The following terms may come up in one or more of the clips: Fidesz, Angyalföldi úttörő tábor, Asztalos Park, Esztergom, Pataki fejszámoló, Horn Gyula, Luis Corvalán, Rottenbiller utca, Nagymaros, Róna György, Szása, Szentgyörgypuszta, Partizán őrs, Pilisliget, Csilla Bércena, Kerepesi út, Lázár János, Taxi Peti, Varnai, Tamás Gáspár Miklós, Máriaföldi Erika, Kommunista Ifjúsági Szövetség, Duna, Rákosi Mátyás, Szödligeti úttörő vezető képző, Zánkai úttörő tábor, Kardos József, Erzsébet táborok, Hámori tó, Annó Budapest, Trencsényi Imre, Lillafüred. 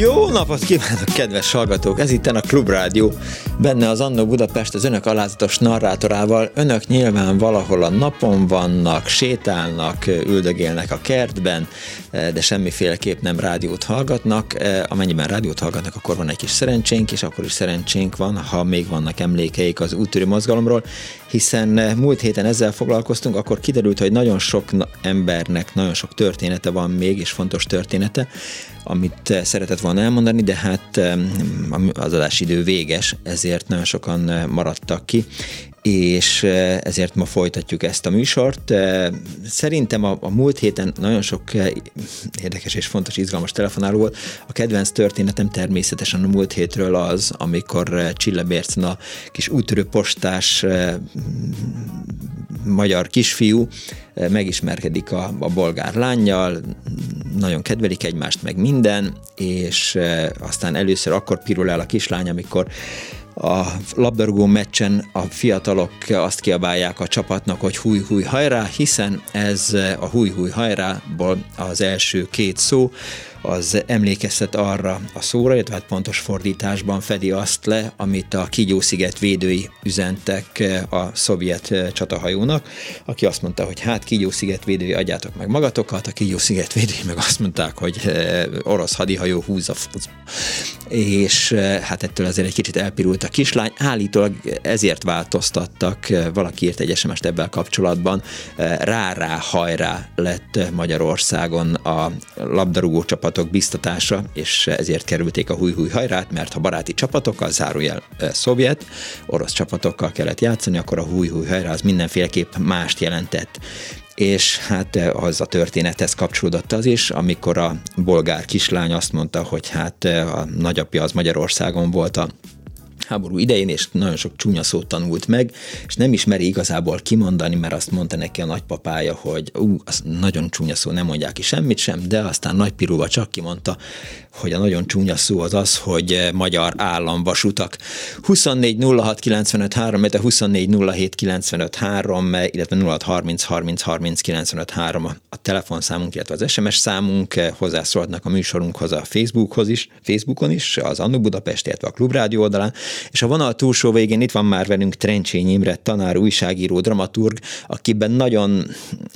Jó napot kívánok, kedves hallgatók! Ez itten a Klubrádió. Benne az Annó Budapest az önök alázatos narrátorával. Önök nyilván valahol a napon vannak, sétálnak, üldögélnek a kertben, de semmiféleképp nem rádiót hallgatnak. Amennyiben rádiót hallgatnak, akkor van egy kis szerencsénk, és akkor is szerencsénk van, ha még vannak emlékeik az úttörő mozgalomról, hiszen múlt héten ezzel foglalkoztunk, akkor kiderült, hogy nagyon sok embernek nagyon sok története van még, és fontos története, amit szeretett volna elmondani, de hát az adásidő véges, ezért nagyon sokan maradtak ki, és ezért ma folytatjuk ezt a műsort. Szerintem a múlt héten nagyon sok érdekes és fontos, izgalmas telefonáló volt. A kedvenc történetem természetesen a múlt hétről az, amikor Csilla Bércena kis úttörő postás magyar kisfiú megismerkedik a bolgár lánnyal, nagyon kedvelik egymást, meg minden, és aztán először akkor pirul el a kislány, amikor a labdarúgó meccsen a fiatalok azt kiabálják a csapatnak, hogy húj-húj hajrá, hiszen ez a húj-húj hajrából az első két szó az emlékeztet arra a szóra, illetve hát pontos fordításban fedi azt le, amit a Kígyósziget védői üzentek a szovjet csatahajónak, aki azt mondta, hogy hát Kígyósziget védői, adjátok meg magatokat, a Kígyósziget védői meg azt mondták, hogy orosz hadihajó húzza. És hát ettől azért egy kicsit elpirult a kislány, állítólag ezért változtattak, valaki írt egy SMS-t ebben kapcsolatban, rá-rá, hajrá lett Magyarországon a labdarúgó csapat biztatása, és ezért kerülték a húj-húj hajrát, mert ha baráti csapatokkal, zárójel szovjet, orosz csapatokkal kellett játszani, akkor a húj-húj hajrá az mindenféleképp mást jelentett. És hát az a történethez kapcsolódott az is, amikor a bolgár kislány azt mondta, hogy hát a nagyapja az Magyarországon volt a háború idején, és nagyon sok csúnya szót tanult meg, és nem ismeri igazából kimondani, mert azt mondta neki a nagypapája, hogy az nagyon csúnya szó, nem mondják ki semmit sem, de aztán nagy pirulva csak kimondta, hogy a nagyon csúnya szó az az, hogy magyar államvasutak. 24 06 95 3, illetve 24 07 95 3, illetve 06 30 30 30 95 3 a telefonszámunk, illetve az SMS számunk. Hozzászólhatnak a műsorunkhoz a Facebookon is, az Annó Budapest, illetve a Klubrádió oldalán. És a vonal túlsó végén itt van már velünk Trencsényi Imre, tanár, újságíró, dramaturg, akiben nagyon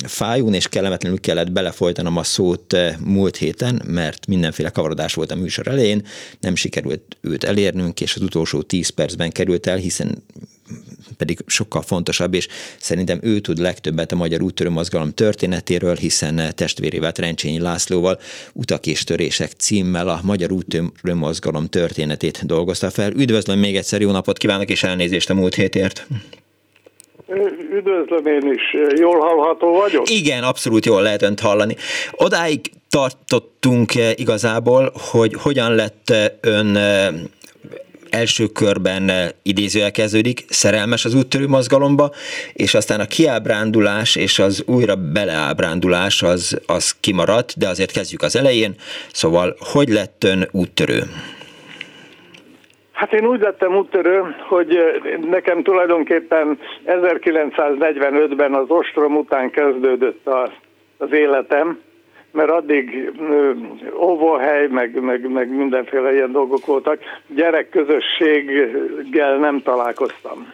fájún és kellemetlenül kellett belefolytanom a szót múlt héten, mert mindenféle kavarodás volt a műsor elején, nem sikerült őt elérnünk, és az utolsó 10 percben került el, hiszen pedig sokkal fontosabb, és szerintem ő tud legtöbbet a magyar úttörő mozgalom történetéről, hiszen testvérével, Trencsényi Lászlóval Utak és Törések címmel a magyar úttörő mozgalom történetét dolgozta fel. Üdvözlöm még egyszer, jó napot kívánok, és elnézést a múlt hétért. Üdvözlöm én is, jól hallható vagyok? Igen, abszolút jól lehet önt hallani. Odáig tartottunk igazából, hogy hogyan lett ön első körben, idézőjel kezdődik, szerelmes az úttörő mozgalomba, és aztán a kiábrándulás és az újra beleábrándulás az kimaradt, de azért kezdjük az elején. Szóval, hogy lett ön úttörő? Hát én úgy lettem úttörő, hogy nekem tulajdonképpen 1945-ben az ostrom után kezdődött az életem, mert addig óvóhely, meg mindenféle ilyen dolgok voltak. Gyerekközösséggel nem találkoztam.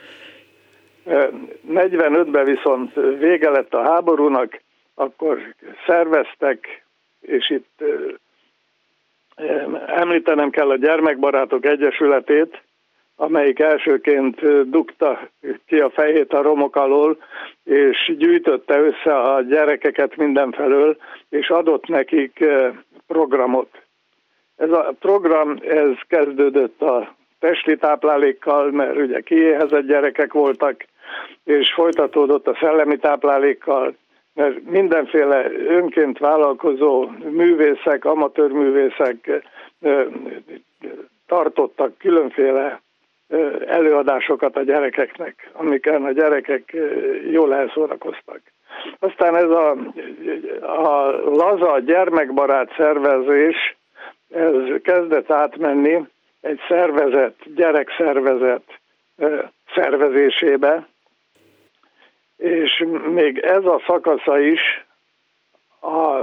45-ben viszont vége lett a háborúnak, akkor szerveztek, és itt említenem kell a Gyermekbarátok Egyesületét, amelyik elsőként dugta ki a fejét a romok alól, és gyűjtötte össze a gyerekeket mindenfelől, és adott nekik programot. Ez a program kezdődött a testi táplálékkal, mert ugye kiéhezett gyerekek voltak, és folytatódott a szellemi táplálékkal, mert mindenféle önként vállalkozó művészek, amatőrművészek tartottak különféle előadásokat a gyerekeknek, amiken a gyerekek jól elszórakoztak. Aztán ez a laza gyermekbarát szervezés, ez kezdett átmenni egy szervezet, gyerekszervezet szervezésébe, és még ez a szakasza is a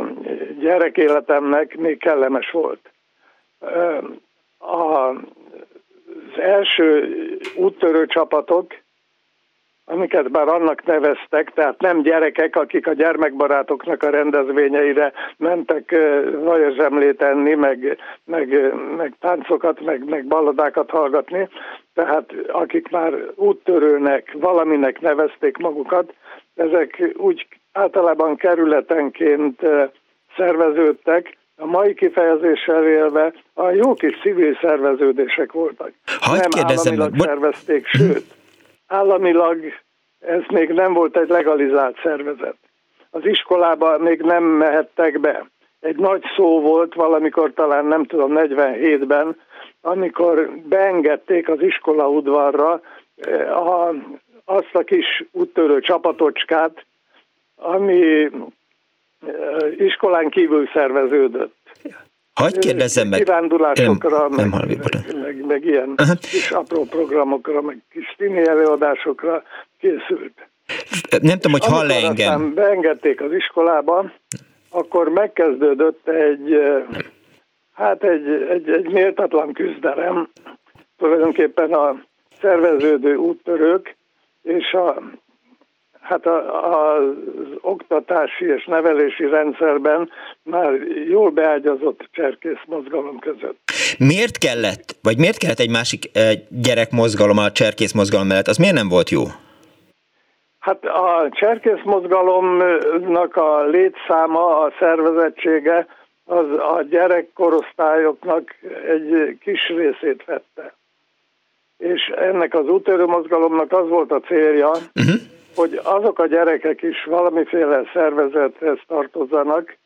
gyerekéletemnek még kellemes volt. Az első úttörő csapatok, amiket már annak neveztek, tehát nem gyerekek, akik a gyermekbarátoknak a rendezvényeire mentek vajarzsemlét enni, meg táncokat, meg balladákat hallgatni, tehát akik már úttörőnek, valaminek nevezték magukat, ezek úgy általában kerületenként szerveződtek. A mai kifejezéssel élve a jó kis civil szerveződések voltak. Nem államilag szervezték, sőt, államilag ez még nem volt egy legalizált szervezet. Az iskolába még nem mehettek be. Egy nagy szó volt valamikor, talán nem tudom, 47-ben, amikor beengedték az iskola udvarra azt a kis úttörő csapatocskát, ami iskolán kívül szerveződött. Hadd kérdezzem meg. Kirándulásokra, meg ilyen kis apró programokra, meg kis színi előadásokra készült. Nem tudom, hogy hall engem. Amikor beengedték az iskolába, akkor megkezdődött egy méltatlan küzdelem. Tulajdonképpen a szerveződő úttörők és az oktatási és nevelési rendszerben már jól beágyazott cserkész mozgalom között. Miért kellett egy másik gyerek mozgalom a cserkész mozgalom mellett? Az miért nem volt jó? Hát a cserkész mozgalomnak a létszáma, a szervezettsége az a gyerekkorosztályoknak egy kis részét vette. És ennek az úttörő mozgalomnak az volt a célja, hogy azok a gyerekek is valamiféle szervezethez tartozzanak,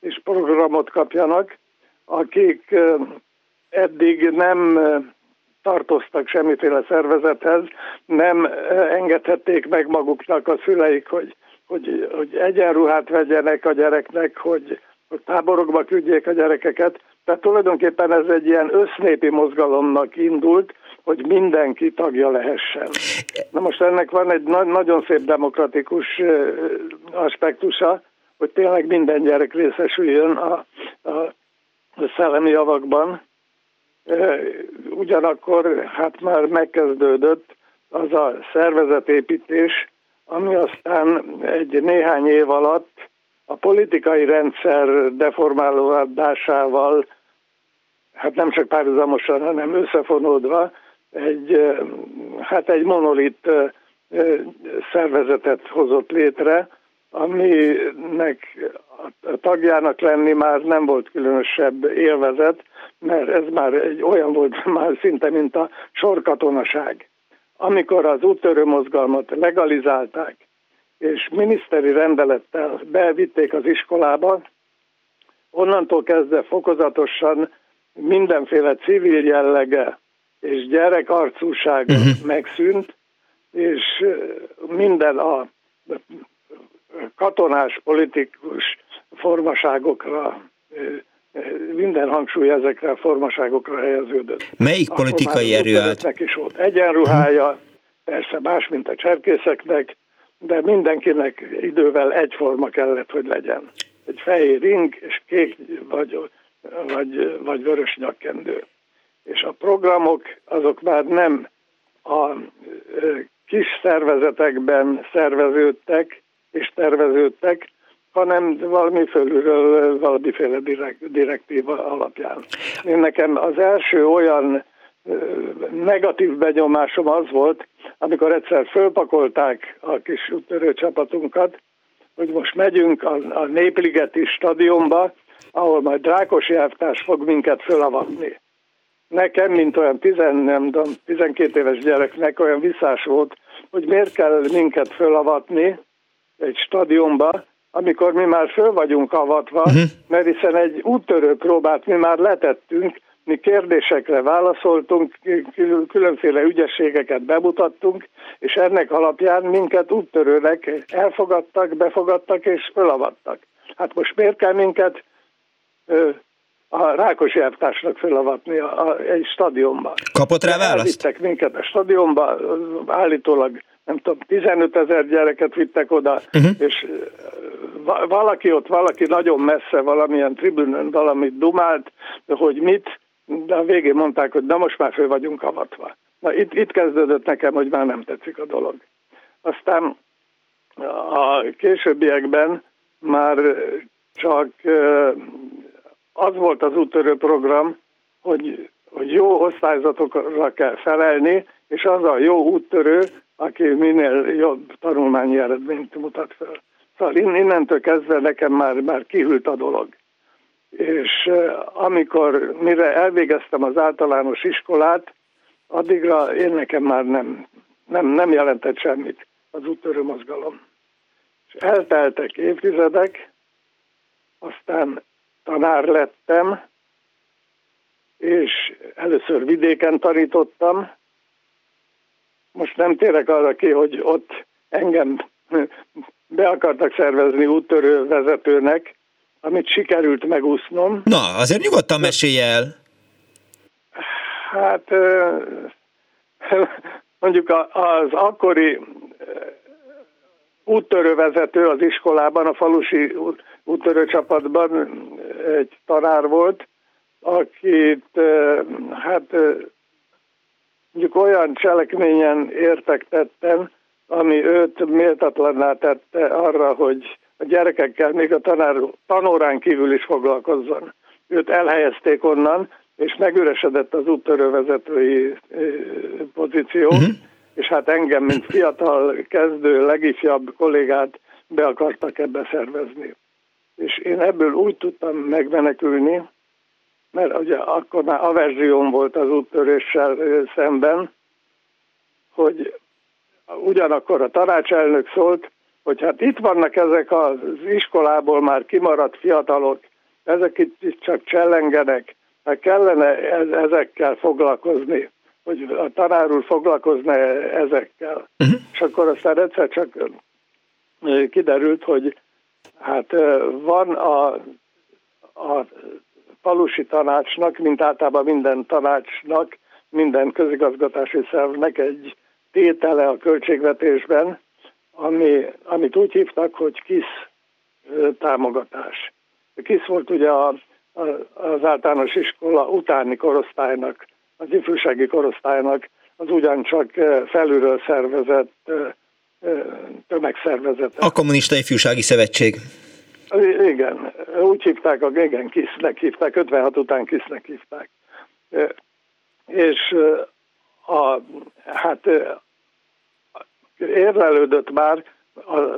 és programot kapjanak, akik eddig nem tartoztak semmiféle szervezethez, nem engedhették meg maguknak a szüleik, hogy egyenruhát vegyenek a gyereknek, hogy táborokba küldjék a gyerekeket. Tehát tulajdonképpen ez egy ilyen össznépi mozgalomnak indult, hogy mindenki tagja lehessen. Na most ennek van egy nagyon szép demokratikus aspektusa, hogy tényleg minden gyerek részesüljön a szellemi javakban. Ugyanakkor hát már megkezdődött az a szervezetépítés, ami aztán egy néhány év alatt a politikai rendszer deformálódásával, hát nem csak párhuzamosan, hanem összefonódva, egy monolit szervezetet hozott létre, aminek a tagjának lenni már nem volt különösebb élvezet, mert ez már egy olyan volt, már szinte, mint a sorkatonaság. Amikor az úttörő mozgalmat legalizálták, és miniszteri rendelettel bevitték az iskolába, onnantól kezdve fokozatosan mindenféle civil jellege és gyerekarcúsága megszűnt, és minden a katonás, politikus formaságokra, minden hangsúly ezekre a formaságokra helyeződött. Melyik politikai erő állt? Egyenruhája, persze más, mint a cserkészeknek, de mindenkinek idővel egyforma kellett, hogy legyen. Egy fehér ing és kék vagy vörös nyakkendő. És a programok azok már nem a kis szervezetekben szerveződtek és terveződtek, hanem valami fölülről, valamiféle direktíva alapján. Én nekem az első olyan negatív benyomásom az volt, amikor egyszer fölpakolták a kis úttörő csapatunkat, hogy most megyünk a Népligeti stadionba, ahol majd Drákos elvtárs fog minket fölavatni. Nekem, mint olyan 12 éves gyereknek olyan visszás volt, hogy miért kell minket fölavatni egy stadionba, amikor mi már föl vagyunk avatva, mert hiszen egy úttörő próbát mi már letettünk, mi kérdésekre válaszoltunk, különféle ügyességeket bemutattunk, és ennek alapján minket úttörőnek elfogadtak, befogadtak és fölavattak. Hát most miért kell minket a Rákosi elvtársnak fölavatni egy stadionba? Kapott rá választ? Elvittek minket a stadionba, állítólag nem tudom, 15 000 gyereket vittek oda, és valaki ott, valaki nagyon messze valamilyen tribünön valamit dumált, hogy mit, de a végén mondták, hogy na most már föl vagyunk avatva. Na itt kezdődött nekem, hogy már nem tetszik a dolog. Aztán a későbbiekben már csak az volt az úttörő program, hogy jó osztályzatokra kell felelni, és az a jó úttörő, aki minél jobb tanulmányi eredményt mutat fel. Szóval innentől kezdve nekem már kihűlt a dolog. És amikor, mire elvégeztem az általános iskolát, addigra én nekem már nem jelentett semmit az úttörő mozgalom. És elteltek évtizedek, aztán tanár lettem, és először vidéken tanítottam. Most nem térek arra ki, hogy ott engem be akartak szervezni úttörő vezetőnek, amit sikerült megúsznom. Na, azért nyugodtan mesélj el. Hát mondjuk az akkori úttörő vezető az iskolában, a falusi úttörő csapatban egy tanár volt, akit hát mondjuk olyan cselekményen értektettem, ami őt méltatlanná tette arra, hogy a gyerekekkel még a tanórán kívül is foglalkozzon. Őt elhelyezték onnan, és megüresedett az úttörővezetői pozíció, és hát engem, mint fiatal kezdő, legifjabb kollégát be akartak ebbe szervezni. És én ebből úgy tudtam megmenekülni, mert ugye akkor már averzióm volt az úttöréssel szemben, hogy ugyanakkor a tanácselnök szólt, hogy hát itt vannak ezek az iskolából már kimaradt fiatalok, ezek itt csak csellengenek, hát kellene ezekkel foglalkozni, hogy a tanár úr foglalkozna ezekkel. És akkor aztán egyszer csak kiderült, hogy hát van a falusi tanácsnak, mint általában minden tanácsnak, minden közigazgatási szervnek egy tétele a költségvetésben, amit úgy hívtak, hogy KIS támogatás. A KIS volt ugye az általános iskola utáni korosztálynak, az ifjúsági korosztálynak az ugyancsak felülről szervezett tömegszervezet. A Kommunista Ifjúsági Szövetség. Igen, úgy hívták, igen, KIS-nek hívták, 56 után KIS-nek hívták. És hát érlelődött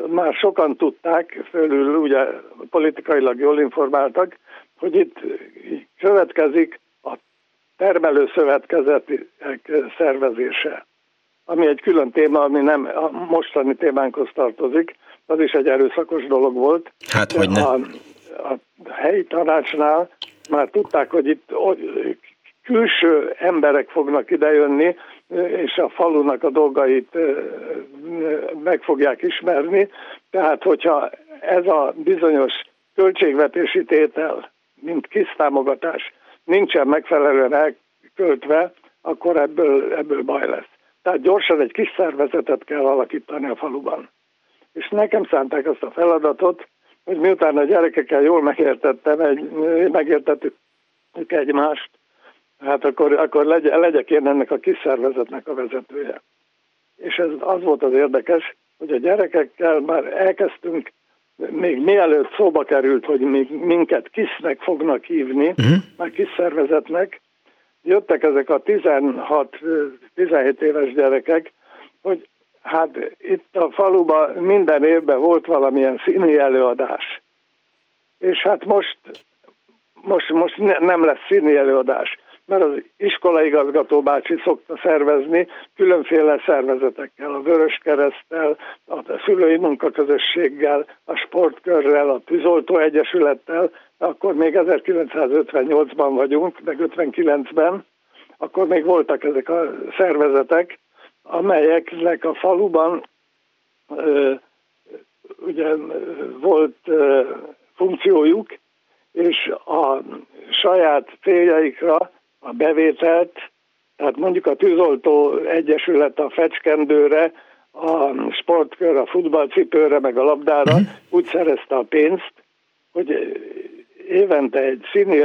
már sokan tudták, fölül ugye politikailag jól informáltak, hogy itt következik a termelőszövetkezetek szervezése, ami egy külön téma, ami nem a mostani témánkhoz tartozik, az is egy erőszakos dolog volt. Hát, hogy ne. A helyi tanácsnál már tudták, hogy itt külső emberek fognak idejönni, és a falunak a dolgait meg fogják ismerni. Tehát, hogyha ez a bizonyos költségvetési tétel, mint KIS támogatás, nincsen megfelelően elköltve, akkor ebből baj lesz. Tehát gyorsan egy kis szervezetet kell alakítani a faluban. És nekem szánták azt a feladatot, hogy miután a gyerekekkel jól megértettük egymást, hát akkor legyek én ennek a kis szervezetnek a vezetője. És ez az volt az érdekes, hogy a gyerekekkel már elkezdtünk, még mielőtt szóba került, hogy minket KIS-nek fognak hívni, már KIS szervezetnek, jöttek ezek a 16-17 éves gyerekek, hogy hát itt a faluban minden évben volt valamilyen színi előadás. És hát most nem lesz színi előadás. mert az iskolaigazgató bácsi szokta szervezni különféle szervezetekkel, a Vöröskereszttel, a szülői munkaközösséggel, a sportkörrel, a tűzoltó egyesülettel, akkor még 1958-ban vagyunk, meg 59-ben, akkor még voltak ezek a szervezetek, amelyeknek a faluban ugye volt funkciójuk, és a saját céljaikra a bevételt, tehát mondjuk a tűzoltó egyesület a fecskendőre, a sportkör a futballcipőre, meg a labdára úgy szerezte a pénzt, hogy évente egy színi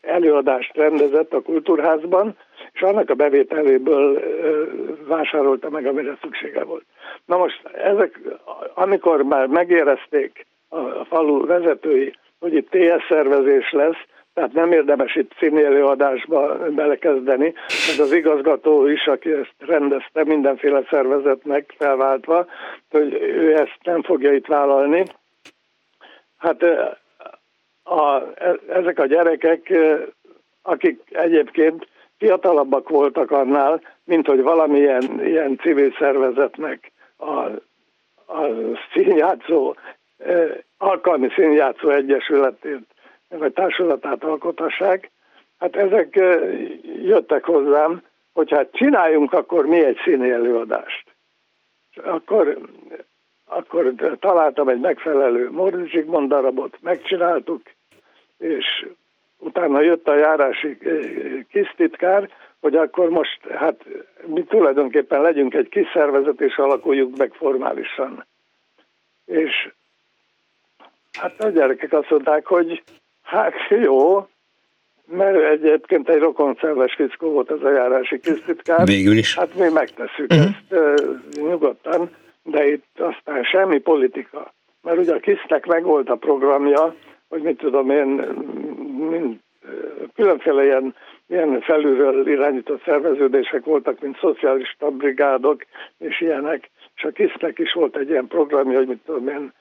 előadást rendezett a kultúrházban, és annak a bevételéből vásárolta meg, amire szüksége volt. Na most ezek, amikor már megérezték a falu vezetői, hogy itt TS szervezés lesz, tehát nem érdemes itt színi előadásba belekezdeni, ez az igazgató is, aki ezt rendezte mindenféle szervezetnek felváltva, hogy ő ezt nem fogja itt vállalni. Hát ezek a gyerekek, akik egyébként fiatalabbak voltak annál, mint hogy valamilyen ilyen civil szervezetnek a színjátszó, alkalmi színjátszó egyesületét vagy társulatát alkotassák, hát ezek jöttek hozzám, hogy hát csináljunk akkor mi egy színi előadást. Akkor találtam egy megfelelő Moritz-szikbon darabot, megcsináltuk, és utána jött a járási KIS titkár, hogy akkor most, hát mi tulajdonképpen legyünk egy KIS szervezet, és alakuljuk meg formálisan. És hát a gyerekek azt mondták, hogy hát jó, mert egyébként egy rokonszerves fickó volt ez a járási KIS titkár. Végül is. Hát mi megtesszük ezt nyugodtan, de itt aztán semmi politika. Mert ugye a KIS-nek megvolt a programja, hogy mit tudom én, különféle ilyen felülről irányított szerveződések voltak, mint szocialista brigádok és ilyenek, és a KIS-nek is volt egy ilyen programja, hogy mit tudom én,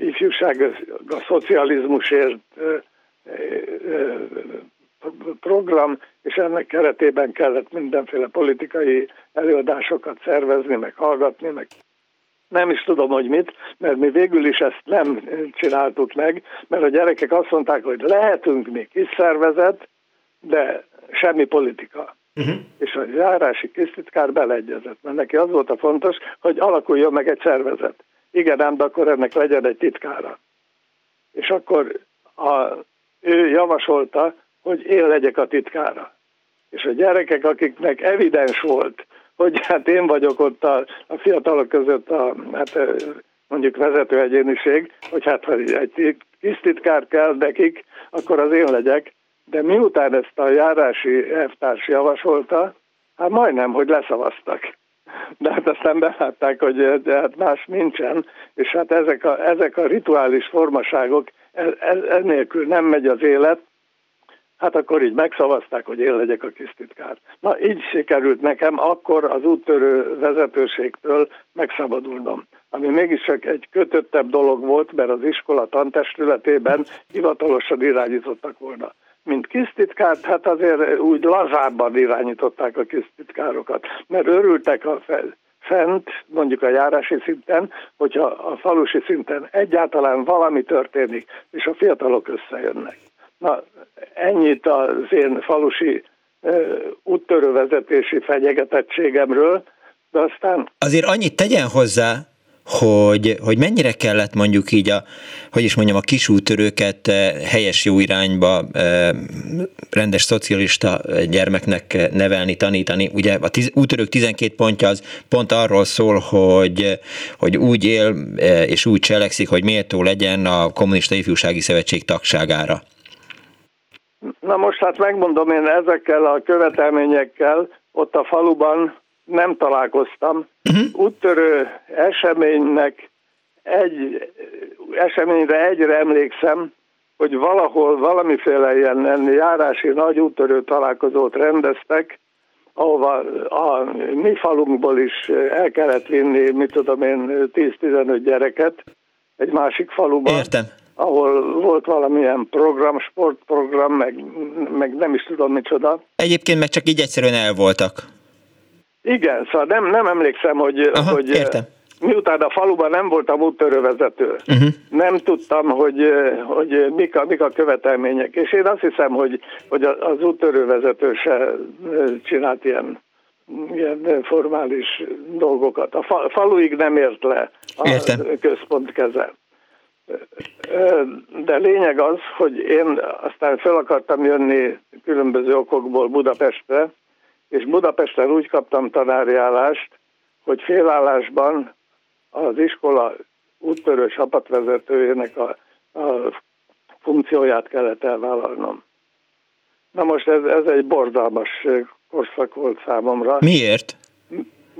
ifjúság a szocializmusért program, és ennek keretében kellett mindenféle politikai előadásokat szervezni, meg hallgatni, meg nem is tudom, hogy mit, mert mi végül is ezt nem csináltuk meg, mert a gyerekek azt mondták, hogy lehetünk mi KIS szervezet, de semmi politika. És a járási KIS titkár beleegyezett, mert neki az volt a fontos, hogy alakuljon meg egy szervezet. Igen, ám, de akkor ennek legyen egy titkára. És akkor ő javasolta, hogy én legyek a titkára. És a gyerekek, akiknek evidens volt, hogy hát én vagyok ott a fiatalok között hát mondjuk vezető egyéniség, hogy hát ha egy KIS titkár kell nekik, akkor az én legyek. De miután ezt a járási elvtárs javasolta, hát majdnem, hogy leszavaztak. De hát aztán belátták, hogy hát más nincsen, és hát ezek a rituális formaságok, ennélkül nem megy az élet, hát akkor így megszavazták, hogy én legyek a KIS titkár. Na, így sikerült nekem akkor az úttörő vezetőségtől megszabadulnom. Ami mégiscsak egy kötöttebb dolog volt, mert az iskola tantestületében hivatalosan irányítottak volna. Mint KIS titkárt, hát azért úgy lazábban irányították a KIS titkárokat, mert örültek a fent, mondjuk a járási szinten, hogyha a falusi szinten egyáltalán valami történik, és a fiatalok összejönnek. Na, ennyit az én falusi úttörővezetési fenyegetettségemről, de aztán... Azért annyit tegyen hozzá, hogy mennyire kellett mondjuk így a kis úttörőket helyes jó irányba rendes szocialista gyermeknek nevelni, tanítani. Ugye a úttörők 12 pontja az pont arról szól, hogy úgy él és úgy cselekszik, hogy méltó legyen a Kommunista Ifjúsági Szövetség tagságára. Na most hát megmondom, én ezekkel a követelményekkel ott a faluban nem találkoztam. Úttörő eseményre egyre emlékszem, hogy valahol valamiféle ilyen járási nagy úttörő találkozót rendeztek, ahova a mi falunkból is el kellett vinni, 10-15 gyereket egy másik faluban. Értem. ahol volt valamilyen program, sportprogram, meg nem is tudom micsoda. Egyébként meg csak így egyszerűen el voltak. Igen, szóval nem emlékszem, hogy... Aha, hogy értem. Miután a faluban nem voltam úttörő vezető, nem tudtam, hogy mik a követelmények. És én azt hiszem, hogy az úttörő vezető se csinált ilyen formális dolgokat. A faluig nem ért le a Értem. Központ keze. De lényeg az, hogy én aztán fel akartam jönni különböző okokból Budapestre, és Budapesten úgy kaptam tanári állást, hogy félállásban az iskola úttörő csapatvezetőjének a funkcióját kellett elvállalnom. Na most ez egy borzalmas korszak volt számomra. Miért?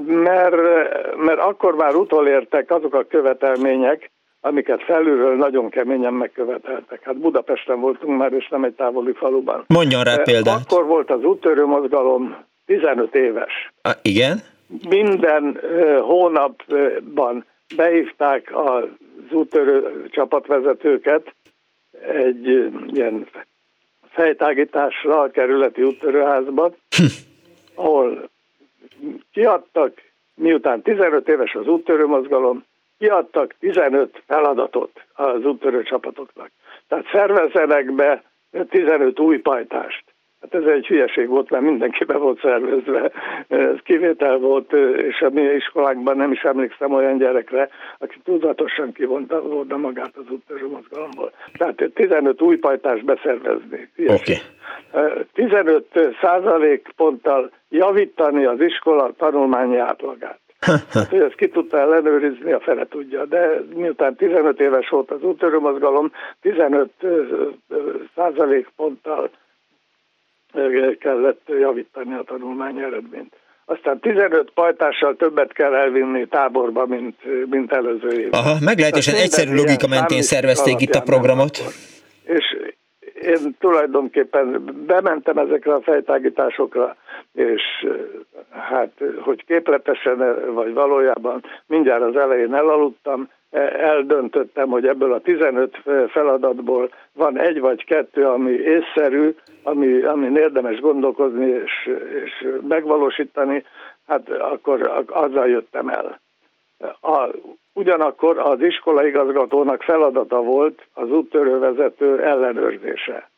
Mert akkor már utolértek azok a követelmények, amiket felülről nagyon keményen megköveteltek. Hát Budapesten voltunk már, és nem egy távoli faluban. Mondjon rá példát. Akkor volt az úttörő mozgalom 15 éves. Igen? Minden hónapban behívták az úttörő csapatvezetőket egy ilyen fejtágításra a kerületi úttörőházba, ahol kiadtak, miután 15 éves az úttörő mozgalom, kiadtak 15 feladatot az úttörő csapatoknak. Tehát szervezzenek be 15 új pajtást. Hát ez egy hülyeség volt, mert mindenki be volt szervezve. Ez kivétel volt, és a mi iskolánkban nem is emlékszem olyan gyerekre, aki tudatosan kivonta volna magát az úttörő mozgalomból. Tehát 15 új pajtást beszervezni. Okay. 15%-ponttal javítani az iskola tanulmányi átlagát. Hát, hogy ezt ki tudta ellenőrizni, a fele tudja, de miután 15 éves volt az úttörő mozgalom, 15%-ponttal kellett javítani a tanulmány eredményt. Aztán 15 pajtással többet kell elvinni táborba, mint előző évben. Aha, meglehetősen egyszerű logika mentén szervezték itt a programot. És én tulajdonképpen bementem ezekre a fejtágításokra, és hát, hogy képletesen vagy valójában mindjárt az elején elaludtam, eldöntöttem, hogy ebből a 15 feladatból van egy vagy kettő, ami észszerű, amin érdemes gondolkozni és megvalósítani, hát akkor azzal jöttem el. Ugyanakkor az iskolaigazgatónak feladata volt az úttörővezető ellenőrzése.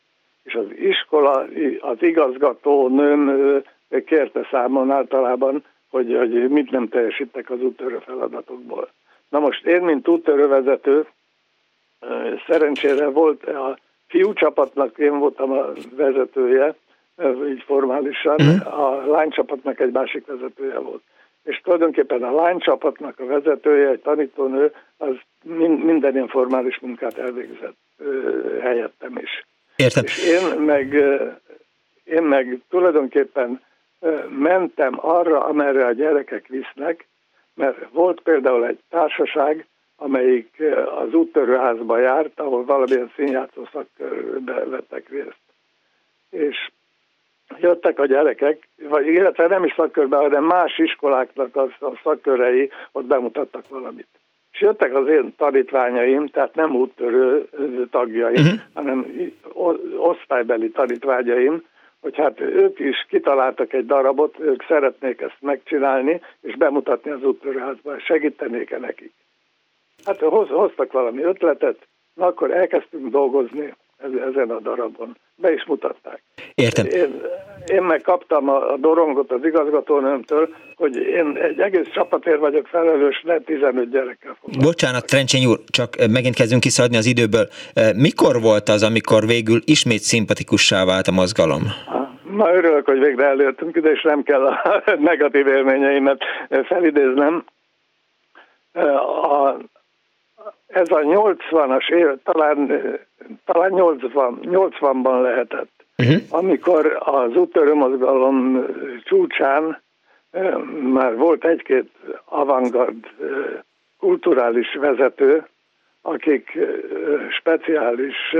És az iskola, az igazgatónőm kérte számon általában, hogy mit nem teljesítek az úttörő feladatokból. Na most én, mint úttörővezető, szerencsére volt a fiúcsapatnak, én voltam a vezetője, így formálisan, a lánycsapatnak egy másik vezetője volt. És tulajdonképpen a lánycsapatnak a vezetője, egy tanítónő, az minden ilyen formális munkát elvégzett helyettem is. Értem. És én meg tulajdonképpen mentem arra, amerre a gyerekek visznek, mert volt például egy társaság, amelyik az úttörőházba járt, ahol valamilyen színjátszó szakkörbe vettek részt. És jöttek a gyerekek, vagy illetve nem is szakkörbe, hanem más iskoláknak a szakkörei ott bemutattak valamit. És jöttek az én tanítványaim, tehát nem úttörő tagjaim, hanem osztálybeli tanítványaim, hogy hát ők is kitaláltak egy darabot, ők szeretnék ezt megcsinálni, és bemutatni az úttörőházban, segítenék-e nekik. Hát hoztak valami ötletet, na akkor elkezdtünk dolgozni ezen a darabon. Be is mutatták. Értem. Én meg kaptam a dorongot az igazgatónőmtől, hogy én egy egész csapatért vagyok felelős, ne 15 gyerekkel foglalkozom. Bocsánat, Trencsényi úr, csak megint kezdünk kiszaladni az időből. Mikor volt az, amikor végül ismét szimpatikussá vált a mozgalom? Na, örülök, hogy végre elértünk ide, és nem kell a negatív élményeimet felidéznem. Ez a 80-as év, talán 80-ban lehetett, amikor az úttörő mozgalom csúcsán már volt egy-két avantgard kulturális vezető, akik speciális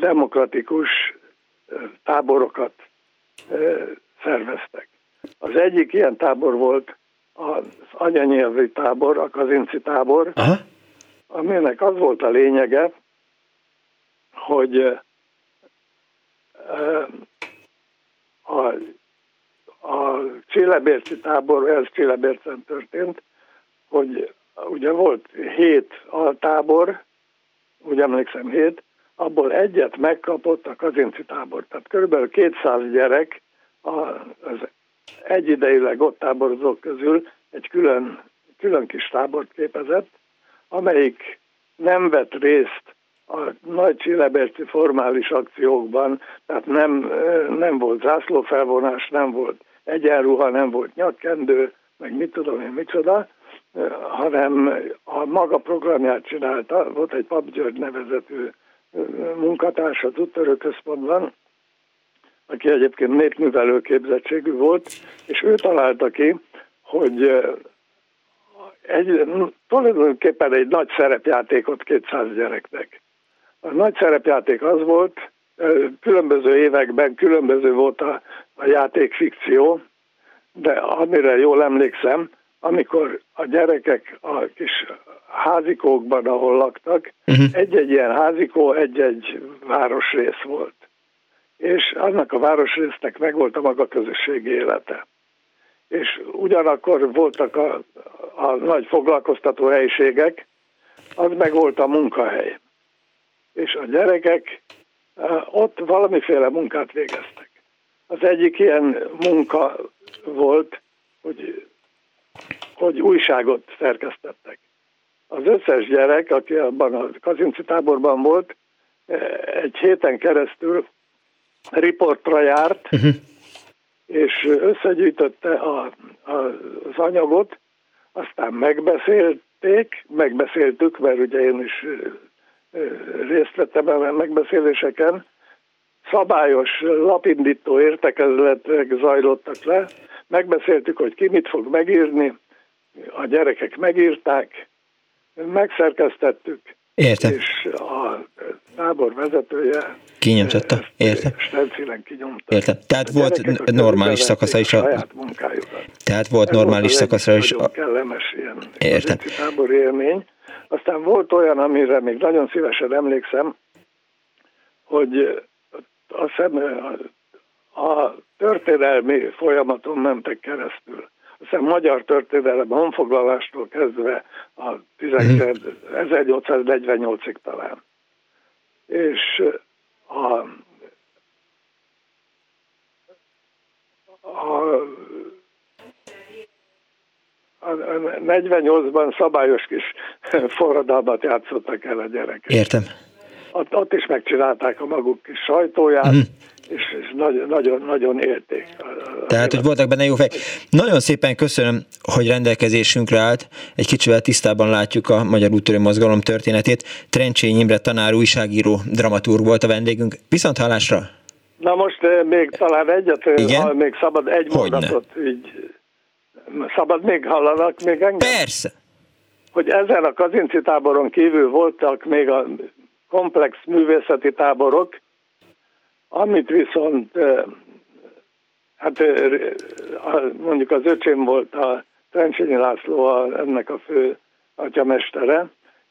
demokratikus táborokat szerveztek. Az egyik ilyen tábor volt az anyanyelvi tábor, a Kazinczy tábor, aminek az volt a lényege, hogy a Csillebérci tábor, ez Csillebércen történt, hogy ugye volt 7 altábor, úgy emlékszem 7, abból egyet megkapott a Kazinczy tábor. Tehát körülbelül 200 gyerek az egyidejűleg ott táborozók közül egy külön kis tábort képezett, amelyik nem vett részt a nagy csillebérci formális akciókban, tehát nem volt zászlófelvonás, nem volt egyenruha, nem volt nyakkendő, meg mit tudom én micsoda, hanem a maga programját csinálta, volt egy Pap György nevezetű munkatárs az úttörő központban, aki egyébként népművelő képzettségű volt, és ő találta ki, hogy tulajdonképpen egy nagy szerepjátékot 200 gyereknek. A nagy szerepjáték az volt, különböző években különböző volt a játékfikció, de amire jól emlékszem, amikor a gyerekek a kis házikókban, ahol laktak, egy-egy ilyen házikó, egy-egy városrész volt. És annak a városrésznek megvolt a maga közösségi élete. És ugyanakkor voltak a nagy foglalkoztató helyiségek, az meg volt a munkahely. És a gyerekek ott valamiféle munkát végeztek. Az egyik ilyen munka volt, hogy újságot szerkesztettek. Az összes gyerek, aki abban a Kazinczy táborban volt, egy héten keresztül riportra járt, és összegyűjtötte az anyagot, aztán megbeszéltük, mert ugye én is részt vettem a megbeszéléseken, szabályos lapindító értekezletek zajlottak le, megbeszéltük, hogy ki mit fog megírni, a gyerekek megírták, megszerkesztettük, érte. És a tábor vezetője kinyomtatta, érte. Stencilen kinyomtatta. Érte. Tehát volt normális szakasza is a tehát volt normális szakasza is a kellemes ilyen tábor élmény. Aztán volt olyan, amire még nagyon szívesen emlékszem, hogy azt hiszem a történelmi folyamaton mentek keresztül. Aztán magyar történelem, a honfoglalástól kezdve a 1848-ig talán. És a 48-ban szabályos kis forradalmat játszottak el a gyerekek. Értem. Ott is megcsinálták a maguk kis sajtóját, és nagyon-nagyon élték. Tehát, hogy voltak benne jó fej. Nagyon szépen köszönöm, hogy rendelkezésünkre állt. Egy kicsivel tisztában látjuk a magyar úttörő mozgalom történetét. Trencsényi Imre tanár, újságíró, dramaturg volt a vendégünk. Viszont hallásra! Na most még talán még szabad egy mondatot. Így, szabad még hallanak még engem? Persze! Hogy ezen a Kazinczy táboron kívül voltak még a komplex művészeti táborok, amit viszont, hát mondjuk az öcsém volt a Trencsényi László, ennek a fő atyamestere.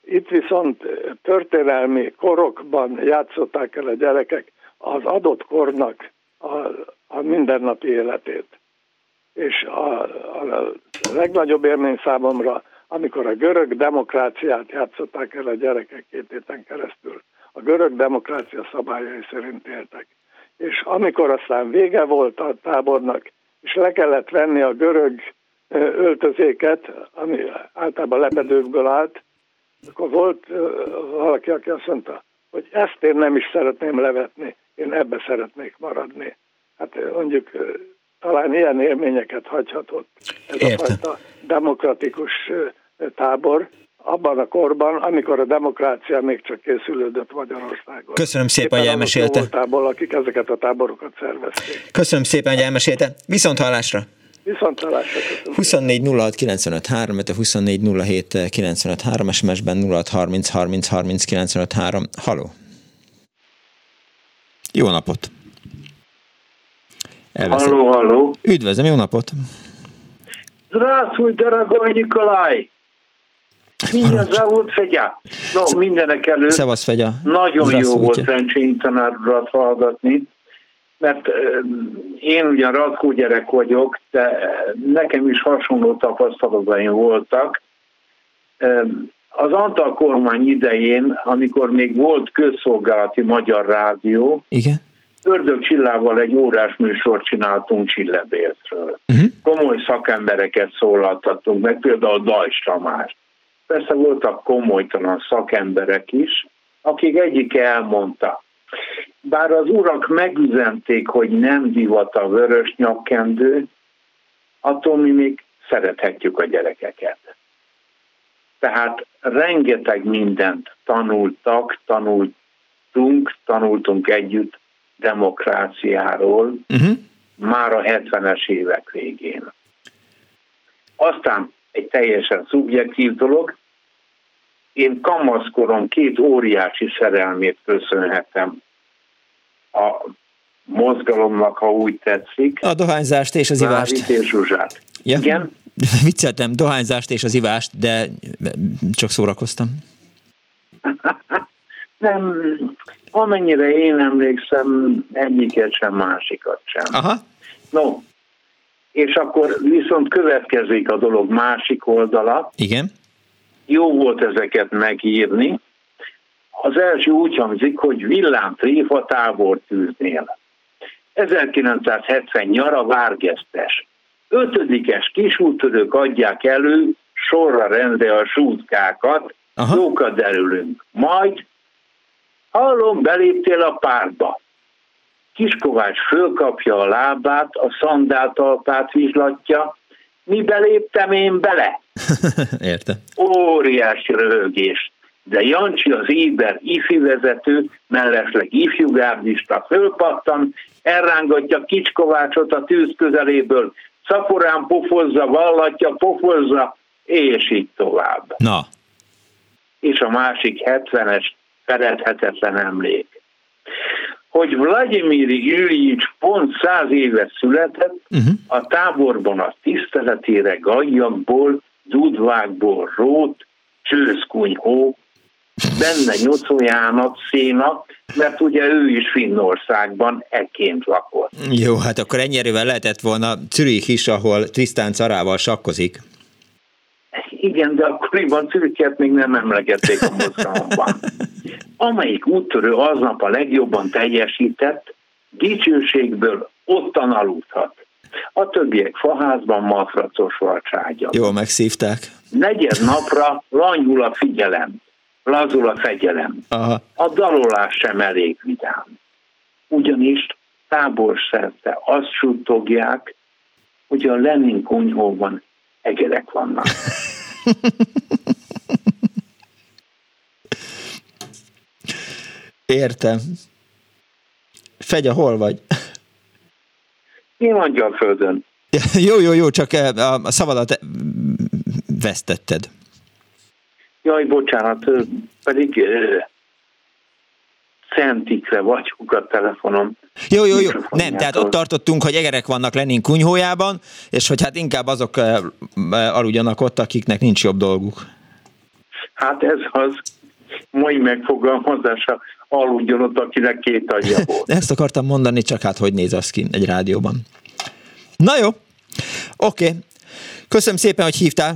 Itt viszont történelmi korokban játszották el a gyerekek az adott kornak a mindennapi életét. És a legnagyobb élmény számomra, amikor a görög demokráciát játszották el a gyerekek 2 héten keresztül. A görög demokrácia szabályai szerint éltek. És amikor aztán vége volt a tábornak, és le kellett venni a görög öltözéket, ami általában lepedőkből állt, akkor volt valaki, aki azt mondta, hogy ezt én nem is szeretném levetni, én ebbe szeretnék maradni. Hát mondjuk talán ilyen élményeket hagyhatott ez a fajta demokratikus tábor, abban a korban, amikor a demokrácia még csak készülődött Magyarországon. Köszönöm szépen, hogy elmesélte. Voltából, akik ezeket a táborokat szervezték. Köszönöm szépen, hogy elmesélte. Viszont hallásra! Viszont hallásra! 24 06 95 3, 24 07 95 3, SMS-ben 06 30 30 30 95 3. Halló! Jó napot! Halló, halló! Üdvözlöm, jó napot! Здравствуй, дорогой Николай! Mindezzel volt Fegya. No, mindenek előtt szevasz, Fegya. Nagyon jó volt Trencsényi tanárurat hallgatni, mert én ugyan ratkó gyerek vagyok, de nekem is hasonló tapasztalataim voltak. Az Antal kormány idején, amikor még volt közszolgálati magyar rádió, igen? Ördög Csillával egy órás műsort csináltunk Csillebércről. Uh-huh. Komoly szakembereket szólaltattunk meg, például Dajstamár. Persze voltak komolytalan szakemberek is, akik egyike elmondta. Bár az urak megüzenték, hogy nem divat a vörös nyakkendő, attól mi még szerethetjük a gyerekeket. Tehát rengeteg mindent tanultak, tanultunk együtt demokráciáról, uh-huh. már a 70-es évek végén. Aztán egy teljesen szubjektív dolog, én kamaszkorom két óriási szerelmét köszönhetem a mozgalomnak, ha úgy tetszik. A dohányzást és az ivást. Márit és Zsuzsát. Ja. Igen? Vicceltem, dohányzást és az ivást, de csak szórakoztam. Nem, amennyire én emlékszem, egyiket sem, másikat sem. Aha. No, és akkor viszont következik a dolog másik oldala. Igen. Jó volt ezeket megírni. Az első úgy hangzik, hogy villámtréfa tábortűznél. 1970 nyara várgesztes. 5-es kisúttörők adják elő, sorra rendre a sútkákat, jókat derülünk. Majd, hallom, beléptél a pártba. Kiskovács fölkapja a lábát, a szandáltalpát vizslatja, mi beléptem én bele? Érte. Óriási röhögés. De Jancsi, az Iber ifi vezető, mellesleg ifjúgárdista fölpattan, elrángatja Kicskovácsot a tűz közeléből, szaporán pofozza, vallatja, pofozza, és így tovább. Na. És a másik 70-es feledhetetlen emlék. Hogy Vladimir Iljics pont 100 éve született, uh-huh. a táborban a tiszteletére gallyakból, dudvákból rót, csőzkunyhó, benne nyocoljának, széna, mert ugye ő is Finnországban ekként lakott. Jó, hát akkor ennyi erővel lehetett volna Zürich is, ahol Tristan Czarával sakkozik. Igen, de akkoriban Zürichet még nem emlegették a mozgalomban. Amelyik úttörő aznap a legjobban teljesített, dicsőségből ottan aludhat. A többiek faházban matracos varcságyak. Jól megszívták. Negyed napra lanyul a figyelem, lazul a fegyelem. Aha. A dalolás sem elég vidám. Ugyanis táborszerte azt suttogják, hogy a Lenin kunyhóban egerek vannak. Értem. Fegya, hol vagy? Én mondjam földön. Jó, csak a szavadat vesztetted. Jaj, bocsánat, pedig centikre vagyunk a telefonom. Jó. Nem, tehát ott tartottunk, hogy egerek vannak Lenin kunyhójában, és hogy hát inkább azok aludjanak ott, akiknek nincs jobb dolguk. Hát ez az mai megfogalmazása, aludjon ott, akinek 2 agya volt. Ezt akartam mondani, csak hát hogy néz az ki egy rádióban. Na jó, oké. Köszönöm szépen, hogy hívtál.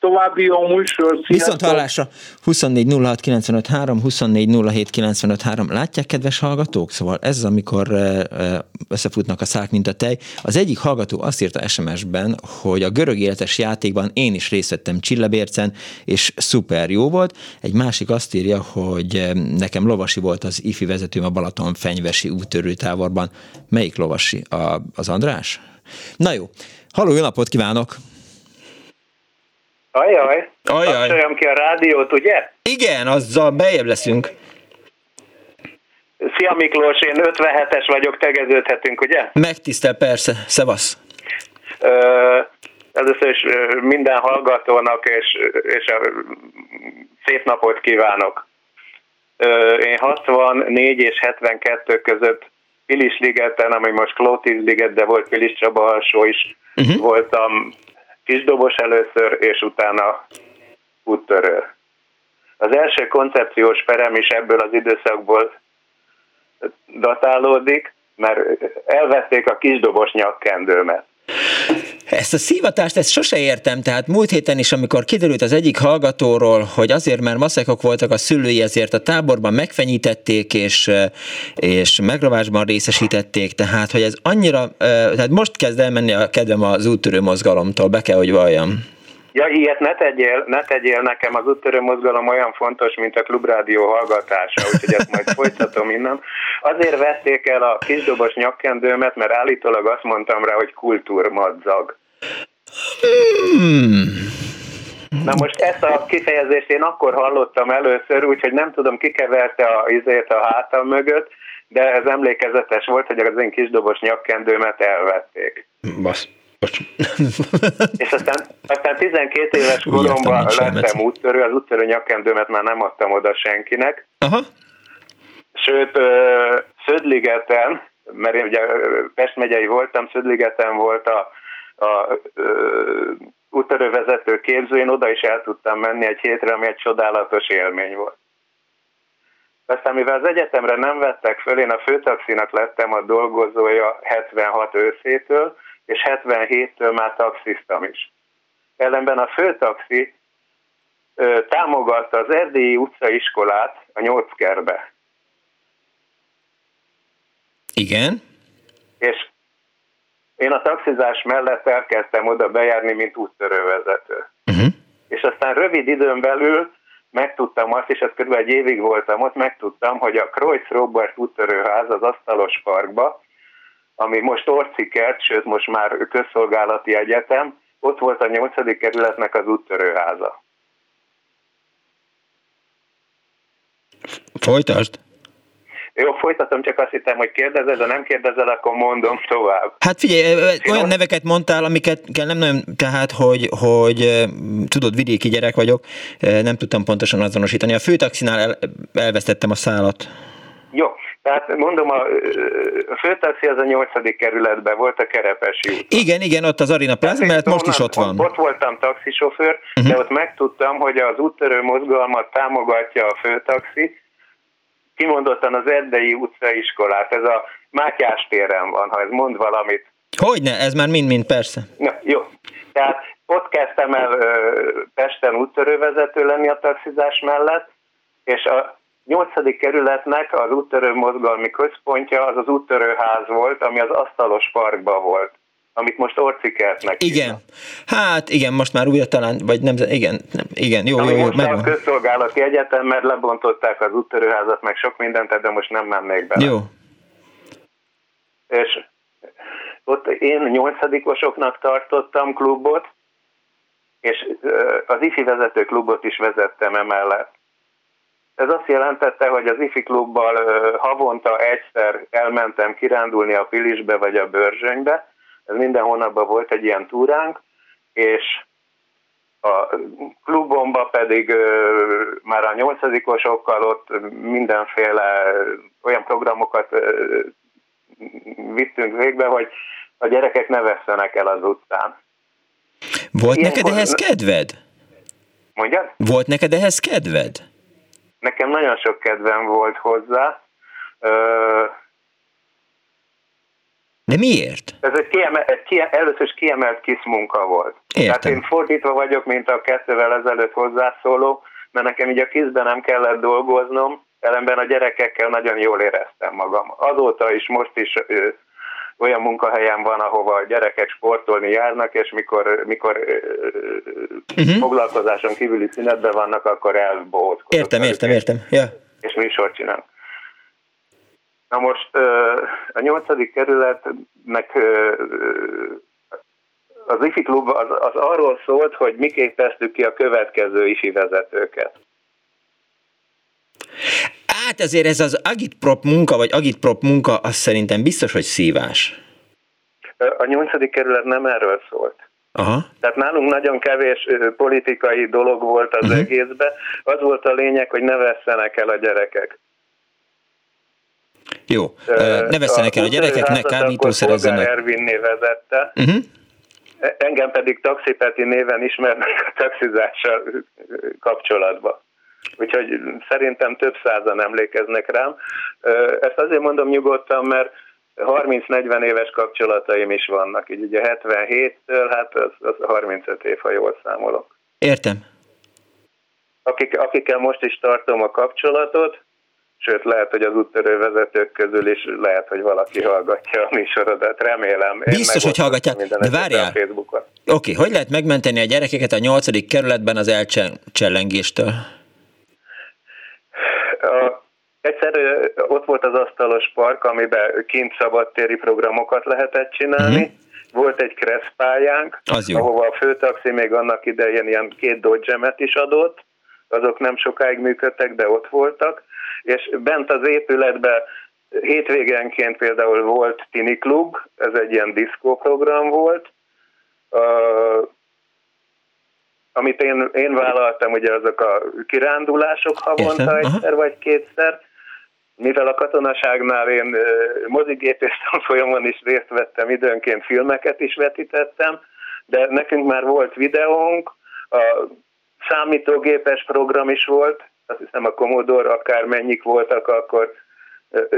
További jó műsor. Viszont hallásra. 2406953, 2407953. Látják, kedves hallgatók? Szóval ez az, amikor összefutnak a szák, mint a tej. Az egyik hallgató azt írta SMS-ben, hogy a görög életes játékban én is részt vettem Csillebércen, és szuper jó volt. Egy másik azt írja, hogy nekem lovasi volt az ifi vezetőm a Balaton-fenyvesi úttörőtáborban. Melyik lovasi? Az András? Na jó. Halló, jó napot kívánok! Ajaj. Kapcsoljam ki a rádiót, ugye? Igen, azzal bejebb leszünk. Szia Miklós, én 57-es vagyok, tegeződhetünk, ugye? Megtisztel, persze. Szevasz. Először is minden hallgatónak és szép napot kívánok. Én 64 és 72 között Pilisligeten, ami most Klótiz liget, de volt Pilis Csaba Alsó is, voltam kisdobos először, és utána úttörő. Az első koncepciós perem is ebből az időszakból datálódik, mert elvették a kisdobos nyakkendőmet. Ezt a szívatást, ezt sose értem, tehát múlt héten is, amikor kiderült az egyik hallgatóról, hogy azért, mert maszekok voltak a szülői, ezért a táborban megfenyítették és megrovásban részesítették, tehát hogy ez annyira, tehát most kezd elmenni a kedvem az úttörő mozgalomtól, be kell, hogy valljam. Ja, ilyet ne tegyél nekem, az úttörő mozgalom olyan fontos, mint a klubrádió hallgatása, úgyhogy ezt majd folytatom innen. Azért vették el a kisdobos nyakkendőmet, mert állítólag azt mondtam rá, hogy kultúrmadzag. Na most ezt a kifejezést én akkor hallottam először, úgyhogy nem tudom, kikeverte a izét a hátam mögött, de ez emlékezetes volt, hogy az én kisdobos nyakkendőmet elvették. Basz. És aztán 12 éves koromban lettem úttörő, az úttörő nyakkendőmet már nem adtam oda senkinek. Aha. Sőt, Szödligeten, mert én ugye Pest megyei voltam, Szödligeten volt a úttörő vezető képző, én oda is el tudtam menni egy hétre, ami egy csodálatos élmény volt. Aztán mivel az egyetemre nem vettek föl, én a főtaxinak lettem a dolgozója 76 őszétől, és 77-től már taxiztam is. Ellenben a főtaxi támogatta az Erdélyi utcaiskolát a 8-kerbe. Igen. És én a taxizás mellett elkezdtem oda bejárni, mint úttörővezető. Uh-huh. És aztán rövid időn belül megtudtam azt, és ez kb. Egy évig voltam ott, megtudtam, hogy a Krausz Róbert úttörőház az Asztalos Parkba, ami most Orcikert, sőt most már közszolgálati egyetem, ott volt a 8. kerületnek az úttörőháza. Folytasd! Jó, folytatom, csak azt hittem, hogy kérdezed, de nem kérdezel, akkor mondom tovább. Hát figyelj, olyan neveket mondtál, amiket nem nagyon, tehát, hogy tudod, vidéki gyerek vagyok, nem tudtam pontosan azonosítani. A főtaxinál elvesztettem a szálat. Jó, tehát mondom, a főtaxi az a 8. kerületben volt a Kerepesi út. Igen, ott az Arina pláz, mert most is ott van. Ott voltam taxisofőr, uh-huh. De ott megtudtam, hogy az úttörő mozgalmat támogatja a főtaxi, kimondottan az Erdélyi utcaiskolát, ez a Mátyás téren van, ha ez mond valamit. Hogyne, ez már mind-mind, persze. Na, jó, tehát ott kezdtem el Pesten úttörővezető lenni a taxizás mellett, és a 8. kerületnek az úttörő mozgalmi központja az az úttörőház volt, ami az Asztalos Parkban volt, amit most Orcikertnek. Igen. Hívnak. Hát igen, most már újra talán, vagy nem, igen, jó. Most megvan. A közszolgálati egyetem, mert lebontották az úttörőházat, meg sok mindent, de most nem mennék bele. Jó. És ott én 8-osoknak tartottam klubot, és az ifi vezető klubot is vezettem emellett. Ez azt jelentette, hogy az ifi klubbal havonta egyszer elmentem kirándulni a Pilisbe vagy a Börzsönybe. Ez minden hónapban volt egy ilyen túránk, és a klubomba pedig már a 8-osokkal ott mindenféle olyan programokat vittünk végbe, hogy a gyerekek ne vesszenek el az utcán. Volt neked ehhez kedved? Mondjad? Volt neked ehhez kedved? Nekem nagyon sok kedvem volt hozzá. De miért? Ez először kiemelt KIS munka volt. Értem. Hát én fordítva vagyok, mint a 2-vel ezelőtt hozzászóló, mert nekem így a KIS-ben nem kellett dolgoznom, ellenben a gyerekekkel nagyon jól éreztem magam. Azóta is, most is olyan munkahelyen van, ahova a gyerekek sportolni járnak, és mikor foglalkozáson kívüli szünetben vannak, akkor elbohózkodnak. Értem. Ja. És műsort csinálnak. Na most a 8. kerületnek az ifi klub az arról szólt, hogy miképp tesztük ki a következő ifi vezetőket. Hát ezért ez az agitprop munka, az szerintem biztos, hogy szívás. A 8. kerület nem erről szólt. Aha. Tehát nálunk nagyon kevés politikai dolog volt az egészben. Az volt a lényeg, hogy ne vesszenek el a gyerekek. Jó, ne vesszenek el a gyerekek, ne kábítószerezzenek. Ervin vezette. engem pedig Taxi Peti néven ismernek a taxizással kapcsolatban. Úgyhogy szerintem több százan emlékeznek rám. Ezt azért mondom nyugodtan, mert 30-40 éves kapcsolataim is vannak, így ugye 77-től, hát az 35 év, ha jól számolok. Értem. Akikkel most is tartom a kapcsolatot, sőt, lehet, hogy az úttörő vezetők közül is lehet, hogy valaki hallgatja a műsorodat, remélem. Biztos, hogy hallgatják, de várjál. Oké, hogy lehet megmenteni a gyerekeket a 8. kerületben az elcsellengéstől? Egyszer ott volt az Asztalos Park, amiben kint szabadtéri programokat lehetett csinálni. Uh-huh. Volt egy kresszpályánk, ahova a főtaxi még annak idején ilyen 2 dodgemet is adott. Azok nem sokáig működtek, de ott voltak. És bent az épületben hétvégenként például volt tiniklub, ez egy ilyen diszkóprogram volt, amit én vállaltam, ugye azok a kirándulások havonta egyszer vagy kétszer, mivel a katonaságnál én mozigépész tanfolyamon is részt vettem, időnként filmeket is vetítettem, de nekünk már volt videónk, a számítógépes program is volt, azt hiszem a Commodore, akármennyik voltak akkor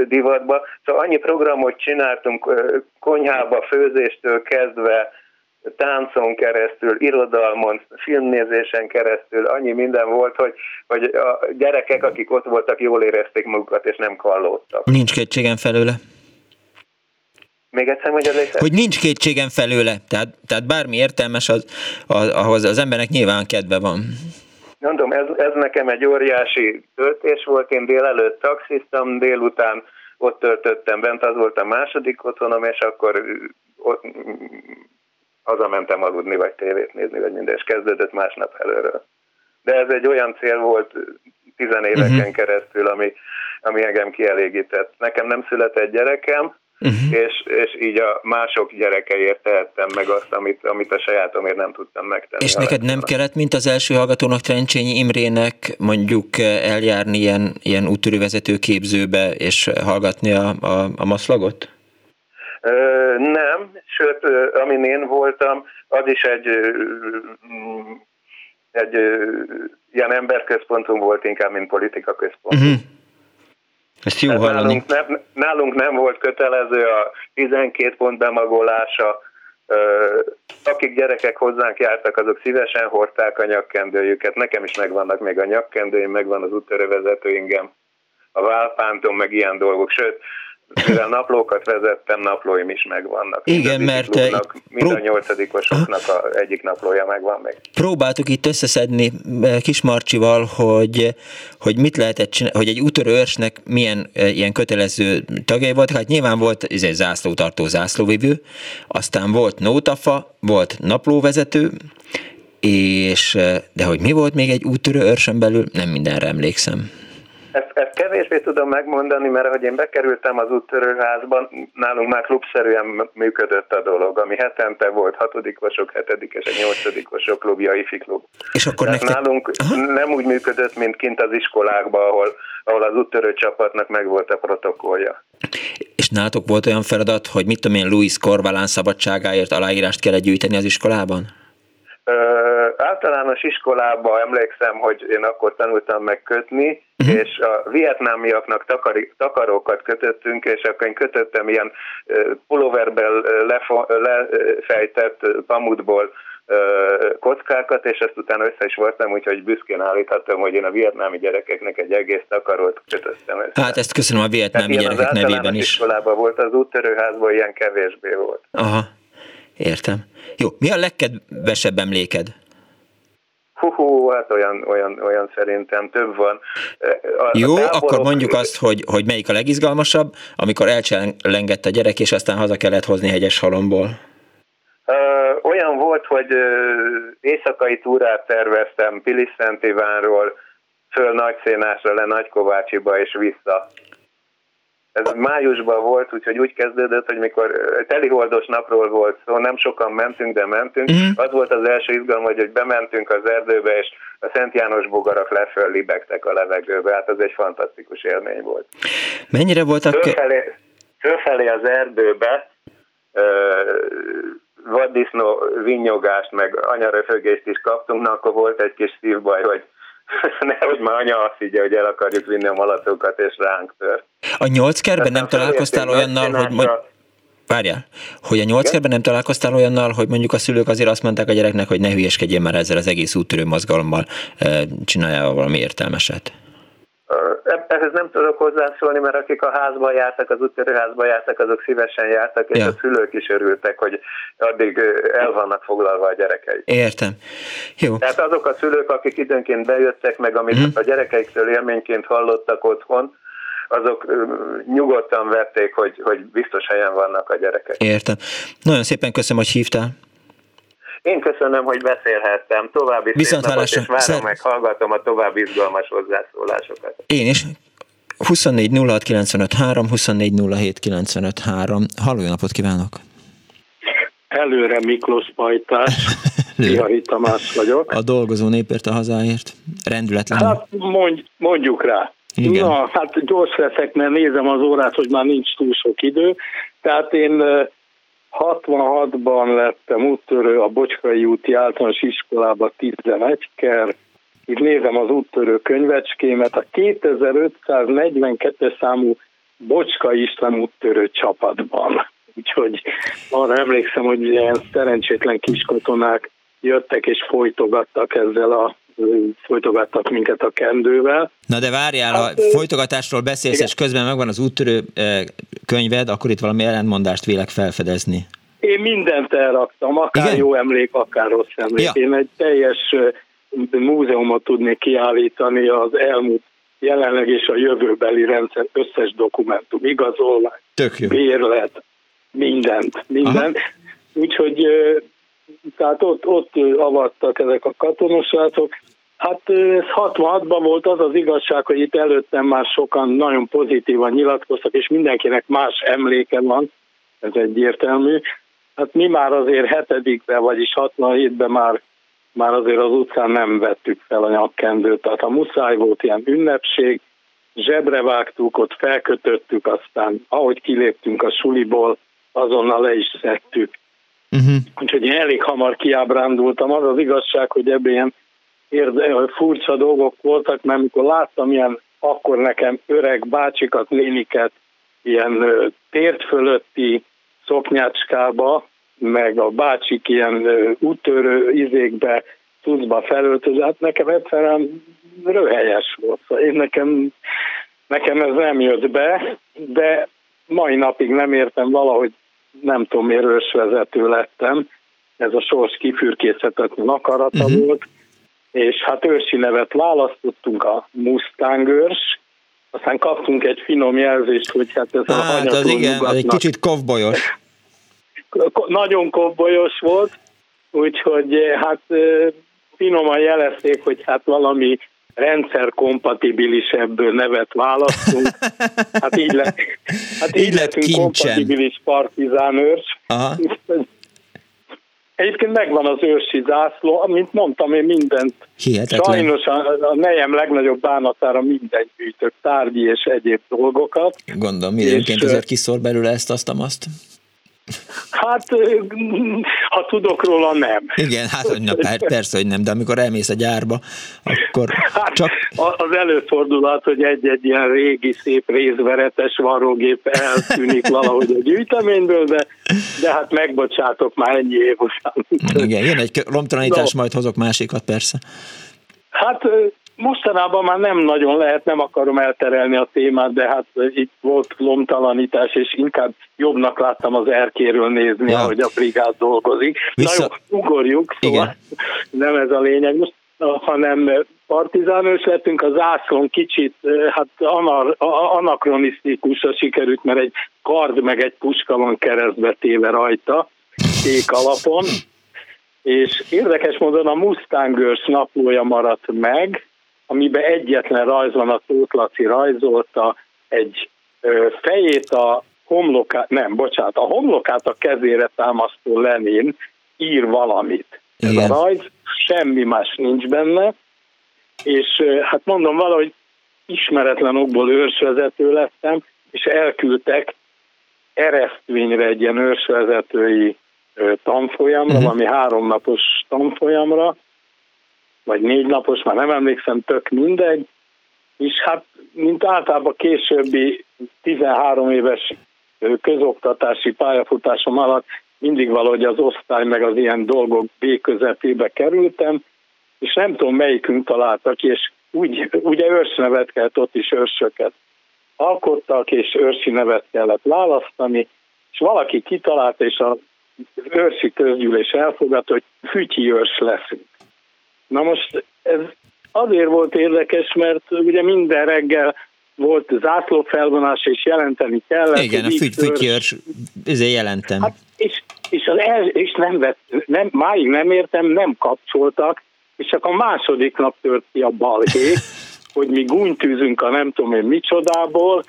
divatban. Szóval annyi programot csináltunk, konyhába, főzéstől kezdve, táncon keresztül, irodalmon, filmnézésen keresztül, annyi minden volt, hogy a gyerekek, akik ott voltak, jól érezték magukat, és nem kallódtak. Nincs kétségem felőle. Még egyszer mondjad, hogy nincs kétségem felőle, tehát bármi értelmes, ahhoz az embernek nyilván kedve van. Mondom, ez nekem egy óriási töltés volt, én délelőtt taxiztam, délután ott töltöttem bent, az volt a második otthonom, és akkor ott hazamentem aludni, vagy tévét nézni, vagy minden, és kezdődött másnap előről. De ez egy olyan cél volt 10 éveken keresztül, ami engem kielégített. Nekem nem született gyerekem, és így a mások gyerekeért tehettem meg azt, amit a sajátomért nem tudtam megtenni. És neked nem kellett, mint az első hallgatónak, Trencsényi Imrének mondjuk eljárni ilyen úttörő vezető képzőbe és hallgatni a maszlagot? Nem, sőt, amin én voltam, az is egy ilyen emberközpontum volt inkább, mint politikaközpontum. Uh-huh. Ezt jó hallani. Nálunk nem volt kötelező a 12 pont bemagolása. Akik gyerekek hozzánk jártak, azok szívesen hordták a nyakkendőjüket. Nekem is megvannak még a nyakkendőim, megvan az úttörővezetőingem, a válpántom, meg ilyen dolgok. Sőt, mivel naplókat vezettem, naplóim is megvannak. Igen, mert mind a 8-osoknak egyik naplója megvan meg. Próbáltuk itt összeszedni Kismarcsival, hogy mit lehetett csinálni, hogy egy úttörő őrsnek milyen ilyen kötelező tagjai voltak. Hát nyilván volt egy zászlótartó, zászlóvivő, aztán volt nótafa, volt naplóvezető, de hogy mi volt még egy úttörő őrsön belül, nem mindenre emlékszem. Ezt kevésbé tudom megmondani, mert ahogy én bekerültem az úttörőházban, nálunk már klubszerűen működött a dolog, ami hetente volt, 6-osok, 7-esek, 8-osok klubja, ifiklub. És akkor nálunk nem úgy működött, mint kint az iskolákban, ahol az úttörő csapatnak megvolt a protokollja. És nálatok volt olyan feladat, hogy mit tudom én, Luis Corvalán szabadságáért aláírást kellett gyűjteni az iskolában? Általános iskolában emlékszem, hogy én akkor tanultam megkötni, és a vietnámiaknak takarókat kötöttünk, és akkor én kötöttem ilyen pulóverben lefejtett pamutból kockákat, és ezt utána össze is voltam, úgyhogy büszkén állíthatom, hogy én a vietnámi gyerekeknek egy egész takarót kötöttem össze. Hát ezt köszönöm a vietnámi gyerekek nevében is. Az általános iskolában volt, az úttörőházban ilyen kevésbé volt. Aha. Értem. Jó, mi a legkedvesebb emléked? Hát olyan szerintem több van. Jó, akkor mondjuk azt, hogy melyik a legizgalmasabb, amikor elcsellengett a gyerek, és aztán haza kellett hozni Hegyeshalomból. Olyan volt, hogy éjszakai túrát terveztem Pilis-Szentivánról föl Nagyszénásra, le Nagykovácsiba és vissza. Ez májusban volt, úgyhogy úgy kezdődött, hogy mikor teliholdos napról volt szó, nem sokan mentünk, de mentünk. Mm. Az volt az első izgalom, hogy bementünk az erdőbe, és a Szent János bogarak leföl libegtek a levegőbe. Hát az egy fantasztikus élmény volt. Mennyire voltak? Fölfelé az erdőbe vaddisznó vinyogást, meg anyaröfögést is kaptunk, na akkor volt egy kis szívbaj, hogy nehogy már anya azt higgye, hogy el akarjuk vinni a malacokat, és ránk tört. A nyolc kertben nem találkoztál olyannal, hogy mondjuk a szülők azért azt mondták a gyereknek, hogy ne hülyeskedjél már ezzel az egész úttörő mozgalommal, csináljál valami értelmeset? Ehhez nem tudok hozzászólni, mert akik a házban jártak, az úttörőházban jártak, azok szívesen jártak, és a szülők is örültek, hogy addig el vannak foglalva a gyerekeik. Értem. Jó. Tehát azok a szülők, akik időnként bejöttek meg, amit a gyerekeiktől élményként hallottak otthon, azok nyugodtan vették, hogy biztos helyen vannak a gyerekek. Értem. Nagyon szépen köszönöm, hogy hívtál. Én köszönöm, hogy beszélhettem. További szép napot, és várom meg, hallgatom a további izgalmas hozzászólásokat. Én is. 24.06.953, 24.07.953. Halló, jó napot kívánok! Előre Miklós Pajtás, Tihari Tamás vagyok. A dolgozó népért, a hazáért. Rendületlen. Hát mondjuk rá. Igen. Na, hát gyors leszek, mert nézem az órát, hogy már nincs túl sok idő. Tehát én 66-ban lettem úttörő a Bocskai úti általános iskolába 11-ker. Itt nézem az úttörő könyvecskémet. A 2542-es számú Bocskai István úttörő csapatban. Úgyhogy arra emlékszem, hogy ilyen szerencsétlen kiskatonák jöttek és folytogattak ezzel a folytogattak minket a kendővel. Na de várjál, hát, ha folytogatásról beszélsz, igen, és közben megvan az úttörő könyved, akkor itt valami ellentmondást vélek felfedezni. Én mindent elraktam, akár igen? Jó emlék, akár rossz emlék. Ja. Én egy teljes múzeumot tudnék kiállítani az elmúlt, jelenleg és a jövőbeli rendszer összes dokumentum, igazolvány, bérlet, mindent. Úgyhogy tehát ott avattak ezek a katonasrácok. Hát ez 66-ban volt, az az igazság, hogy itt előttem már sokan nagyon pozitívan nyilatkoztak, és mindenkinek más emléke van, ez egyértelmű. Hát mi már azért 7-ben, vagyis 67-ben már azért az utcán nem vettük fel a nyakkendőt. Tehát a muszáj volt ilyen ünnepség, zsebre vágtuk, ott felkötöttük, aztán ahogy kiléptünk a suliból, azonnal le is szedtük. Uh-huh. Úgyhogy én elég hamar kiábrándultam. Az az igazság, hogy ebben ilyen furcsa dolgok voltak, mert amikor láttam ilyen, akkor nekem öreg bácsikat, néniket ilyen tért fölötti szoknyácskába, meg a bácsik ilyen úttörő izékbe, tucba felöltözött, hát nekem egyszerűen röhelyes volt. Szóval én nekem ez nem jött be, de mai napig nem értem, valahogy nem tudom, miért őrsvezető lettem. Ez a sors kifürkészhetetlen akarata volt. És hát őrsi nevet választottunk, a Mustang őrs. Aztán kaptunk egy finom jelzést, hogy hát ez a hanyató nyugatnak. Egy kicsit kovbolyos. Nagyon kovbolyos volt, úgyhogy hát finoman jelezték, hogy hát valami rendszerkompatibilisebb nevet választunk. Hát így lett. Hát így lettünk kompatibilis partizán őrs. Egyébként megvan az őrsi zászló, amint mondtam, én mindent. Hihetetlen. Sajnos a nejem legnagyobb bánatára mindent gyűjtök, tárgyi és egyéb dolgokat. Gondolom, időnként azért kiszor belőle ezt, azt. Hát, ha tudok róla, nem. Igen, hát persze, hogy nem, de amikor elmész a gyárba, akkor csak... Hát, az előfordulat, hogy egy-egy ilyen régi, szép részveretes varrógép eltűnik valahogy a gyűjteményből, de hát megbocsátok már ennyi év után. Igen, jön egy lomtalanítás, majd hozok másikat, persze. Hát... Mostanában már nem nagyon lehet, nem akarom elterelni a témát, de hát itt volt lomtalanítás, és inkább jobbnak láttam az erkéről nézni, ahogy a brigád dolgozik. Na jó, ugorjuk, szóval nem ez a lényeg most, hanem partizánős lettünk, a zászlón kicsit hát anakronisztikusra sikerült, mert egy kard meg egy puska van keresztbe téve rajta, kék alapon, és érdekes módon a Mustang őrs naplója maradt meg, amiben egyetlen rajz van, a Tóth Laci rajzolta, egy fejét a homlokát, a homlokát a kezére támasztó Lenin ír valamit. Igen. Ez a rajz, semmi más nincs benne, és hát mondom, valahogy ismeretlen okból őrsvezető lettem, és elküldtek Eresztvényre egy ilyen őrsvezetői tanfolyamra, valami háromnapos tanfolyamra, vagy 4 napos, már nem emlékszem, tök mindegy, és hát, mint általában későbbi 13 éves közoktatási pályafutásom alatt mindig valahogy az osztály meg az ilyen dolgok B-közepébe kerültem, és nem tudom melyikünk találta ki, és úgy, ugye őrsnevet kellett, ott is őrsöket alkottak, és őrsi nevet kellett választani, és valaki kitalálta, és az őrsi közgyűlés elfogadta, hogy Fütyi őrs leszünk. Na most ez azért volt érdekes, mert ugye minden reggel volt zászlófelvonás, és jelenteni kellett. Igen, a Fütyi őrs, ezért jelentem. Hát, és nem, máig nem értem, nem kapcsoltak, és csak a második nap tört ki a balhék, hogy mi gúnytűzünk a nem tudom én micsodából,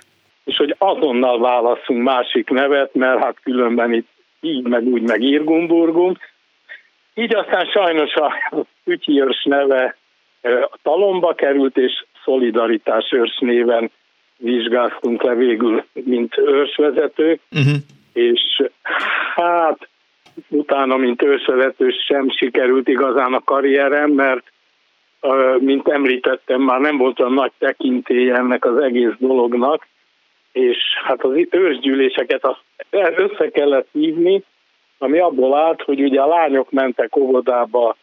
és hogy azonnal válaszunk másik nevet, mert hát különben itt így, meg úgy, meg írgumburgum. Így aztán sajnos a Fütyi őrs neve a talomba került, és Szolidaritás őrs néven vizsgáztunk le végül, mint őrsvezetők, és hát utána, mint őrsvezető sem sikerült igazán a karrierem, mert mint említettem, már nem volt olyan nagy tekintélye ennek az egész dolognak, és hát az őrsgyűléseket össze kellett hívni, ami abból állt, hogy ugye a lányok mentek óvodába,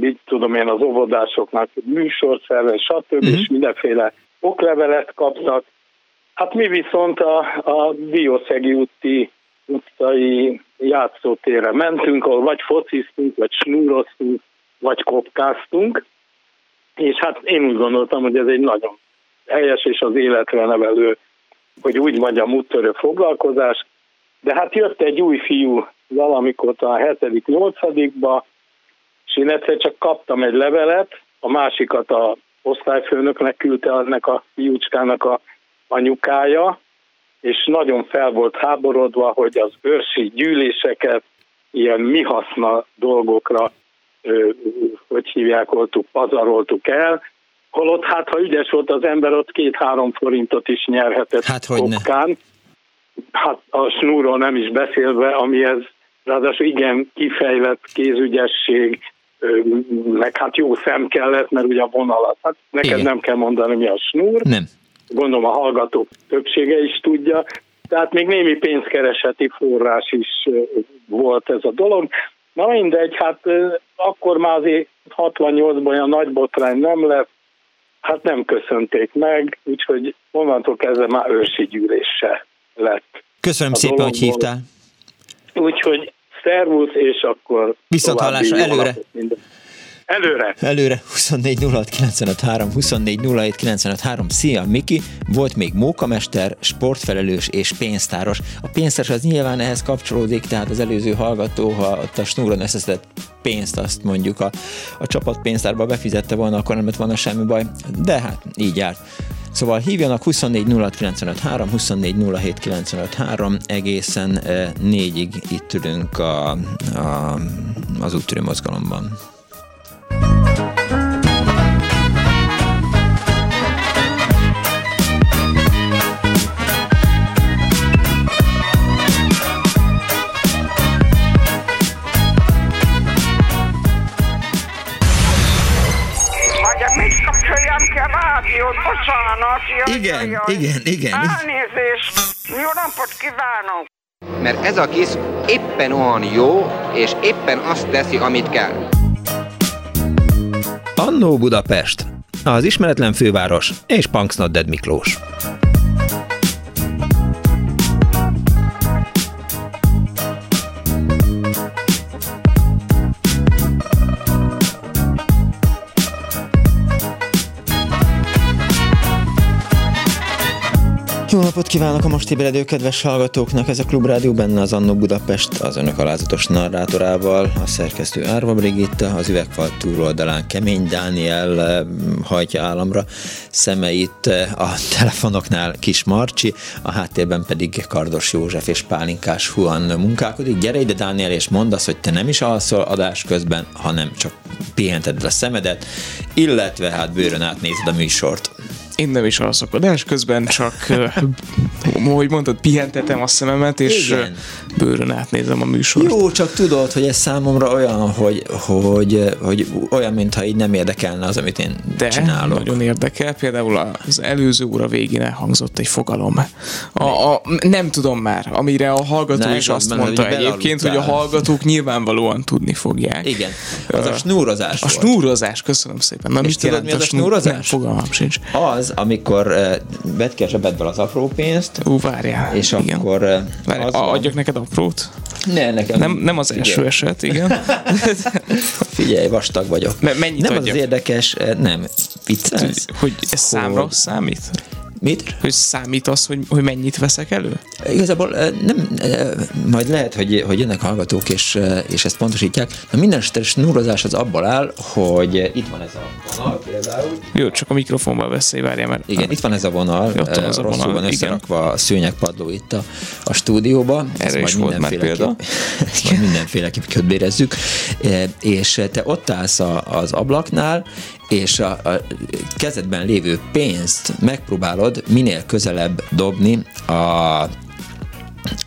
mit tudom én, az óvodásoknak műsorszerve, stb. És mindenféle oklevelet kaptak. Hát mi viszont a Diószegi utcai játszótérre mentünk, ahol vagy fociztunk, vagy snúroztunk, vagy kopkáztunk, és hát én úgy gondoltam, hogy ez egy nagyon helyes és az életre nevelő, hogy úgy mondjam, úttörő foglalkozás, de hát jött egy új fiú valamikor a 7.-8.-ba, és én egyszer csak kaptam egy levelet, a másikat a osztályfőnöknek küldte, annak a fiúcskának a anyukája, és nagyon fel volt háborodva, hogy az őrsi gyűléseket ilyen mi haszna dolgokra, hogy hívják, pazaroltuk el, holott hát, ha ügyes volt az ember, ott 2-3 forintot is nyerhetett kopkán. Hát a snúról nem is beszélve, amihez ráadásul igen kifejlett kézügyesség, meg hát jó szem kellett, mert ugye a vonalat, hát neked igen, nem kell mondani, mi a snúr. Nem. Gondolom a hallgatók többsége is tudja. Tehát még némi pénzkereseti forrás is volt ez a dolog. Na mindegy, hát akkor már azért 68-ban olyan nagy botrány nem lett, hát nem köszönték meg, úgyhogy onnantól kezdve már őrsi gyűlése lett. Köszönöm szépen, hogy hívtál. Úgyhogy szervusz, és akkor viszonthallásra, előre. Előre. 24 06 95 3, 24 07 95 3. Szia, Miki. Volt még mókamester, sportfelelős és pénztáros. A pénztáros az nyilván ehhez kapcsolódik, tehát az előző hallgató, ha ott a snúron összeszedett pénzt, azt mondjuk a csapat pénztárba befizette volna, akkor nem lett volna semmi baj. De hát így járt. Szóval hívjanak 24 06 95 3, 24 07 95 3, egészen 4-ig itt ülünk az úttörő mozgalomban. Igen. Elnézést! Jó napot kívánok! Mert ez a KIS éppen olyan jó, és éppen azt teszi, amit kell. Annó Budapest, az ismeretlen főváros és Punks Not Dead Miklós. Jó napot kívánok a most ébredő kedves hallgatóknak, ez a Klubrádió, benne az Annó Budapest, az önök alázatos narrátorával, a szerkesztő Árva Brigitta, az üvegfal túloldalán Kemény Dániel hajtja államra szemeit, a telefonoknál Kis Marcsi, a háttérben pedig Kardos József és Pálinkás Huan munkálkodik. Gyere ide, Dániel, és mondd azt, hogy te nem is alszol adás közben, hanem csak pihented a szemedet, illetve hát bőrön átnézed a műsort. Én nem is alszok adás közben, csak, ahogy mondtad, pihentetem a szememet, és igen, bőrön átnézem a műsort. Jó, csak tudod, hogy ez számomra olyan, hogy olyan, mintha így nem érdekelne az, amit én csinálok. De nagyon érdekel. Például az előző óra végén elhangzott egy fogalom. Nem tudom már, amire a hallgató is azt mondta egyébként, hogy a hallgatók nyilvánvalóan tudni fogják. Igen, az a snúrozás volt. A snúrozás, köszönöm szépen. Na, és mit tudod, mi az a snúrozás? Fogalmam sincs. Az, amikor betkeres a bedből az aprópénzt. Várjál. És igen, akkor... adjak neked aprót? Ne, nekem. Nem az első eset, igen. Figyelj, vastag vagyok. Mennyit nem adjak? Az érdekes, nem. Viccelsz? Hogy ez számra számít? Mit? Hogy számít az, hogy mennyit veszek elő? Igazából nem, majd lehet, hogy jönnek hallgatók, és ezt pontosítják. Na, minden snúrozás az abból áll, hogy itt van ez a vonal például. Jó, csak a mikrofonban veszély, várjál, mert... Igen, itt van ez a vonal, rosszul van összerakva a szőnyegpadló itt a stúdióban. Erre is volt már példa. Ezt majd mindenféleképp kötbérezzük. És te ott állsz az ablaknál, és a kezedben lévő pénzt megpróbálod minél közelebb dobni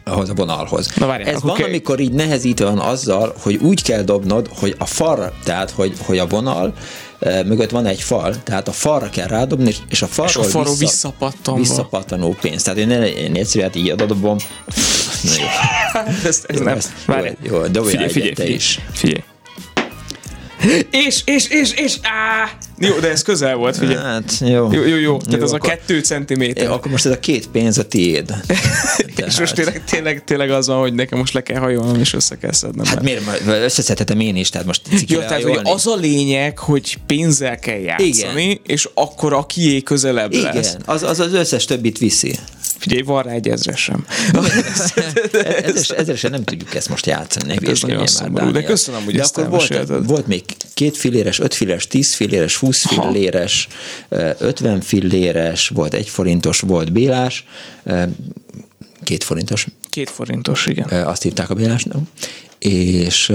ahhoz a vonalhoz. Na, várjál, ez van, amikor így nehezítve van azzal, hogy úgy kell dobnod, hogy a falra, tehát hogy a vonal mögött van egy fal, tehát a falra kell rádobni, és a falról visszapattanó pénz. Tehát én egyszerűen így adobom. Jó, dobjál egyet te is. Figyelj. És, áh! Jó, de ez közel volt, figyelj. Hát, jó. Tehát az akkor, a 2 centiméter. Akkor most ez a 2 pénz a tiéd. És most tényleg az van, hogy nekem most le kell hajolnom, és össze kell szednem. Hát miért? Összeszedhetem én is, tehát most cikire hajolni. Az a lényeg, hogy pénzzel kell játszani, igen, és akkor a kié közelebb lesz. Igen, az összes többit viszi. Figyelj, van rá egy ezresem. Ezresen nem tudjuk ezt most játszani. Ez nagyon szomorú, de köszönöm, hogy ezt elmesélted. Volt még 2 filléres, 5 filléres, 10 filléres, 20 filléres, 50 filléres, volt 1 forintos, volt bélás, 2 forintos. 2 forintos, igen. Azt hívták a bélásnak. És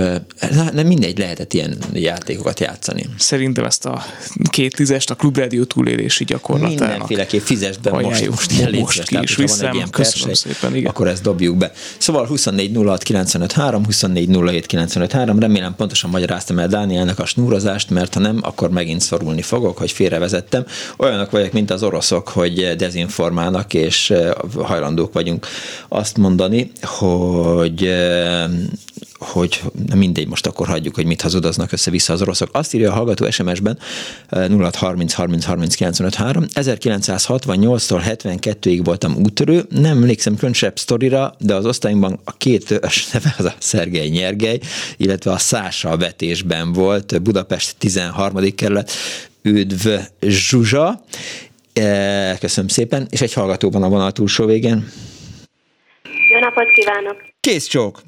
nem mindegy, lehetett ilyen játékokat játszani. Szerintem ezt a 2 tízest a Klubrádió túlélési gyakorlatának. Mindenféleképp fizes be most ki is visszám, köszönöm szépen, igen. Akkor ezt dobjuk be. Szóval 24.06.953, 24.07.953, remélem pontosan magyaráztam el Dánielnek a snúrozást, mert ha nem, akkor megint szorulni fogok, hogy félrevezettem. Olyanok vagyok, mint az oroszok, hogy dezinformálnak, és hajlandók vagyunk azt mondani, hogy mindegy, most akkor hagyjuk, hogy mit hazudoznak össze-vissza az oroszok. Azt írja a hallgató SMS-ben 0630303953, 1968-tól 72-ig voltam úttörő, nem emlékszem különösebb sztorira, de az osztályunkban a 2 neve az a Szergej Nyergej, illetve a Szása vetésben volt, Budapest 13. kerület, üdv Zsuzsa, köszönöm szépen, és egy hallgató van a vonal túlsó végén. Jó napot kívánok! Kész csók!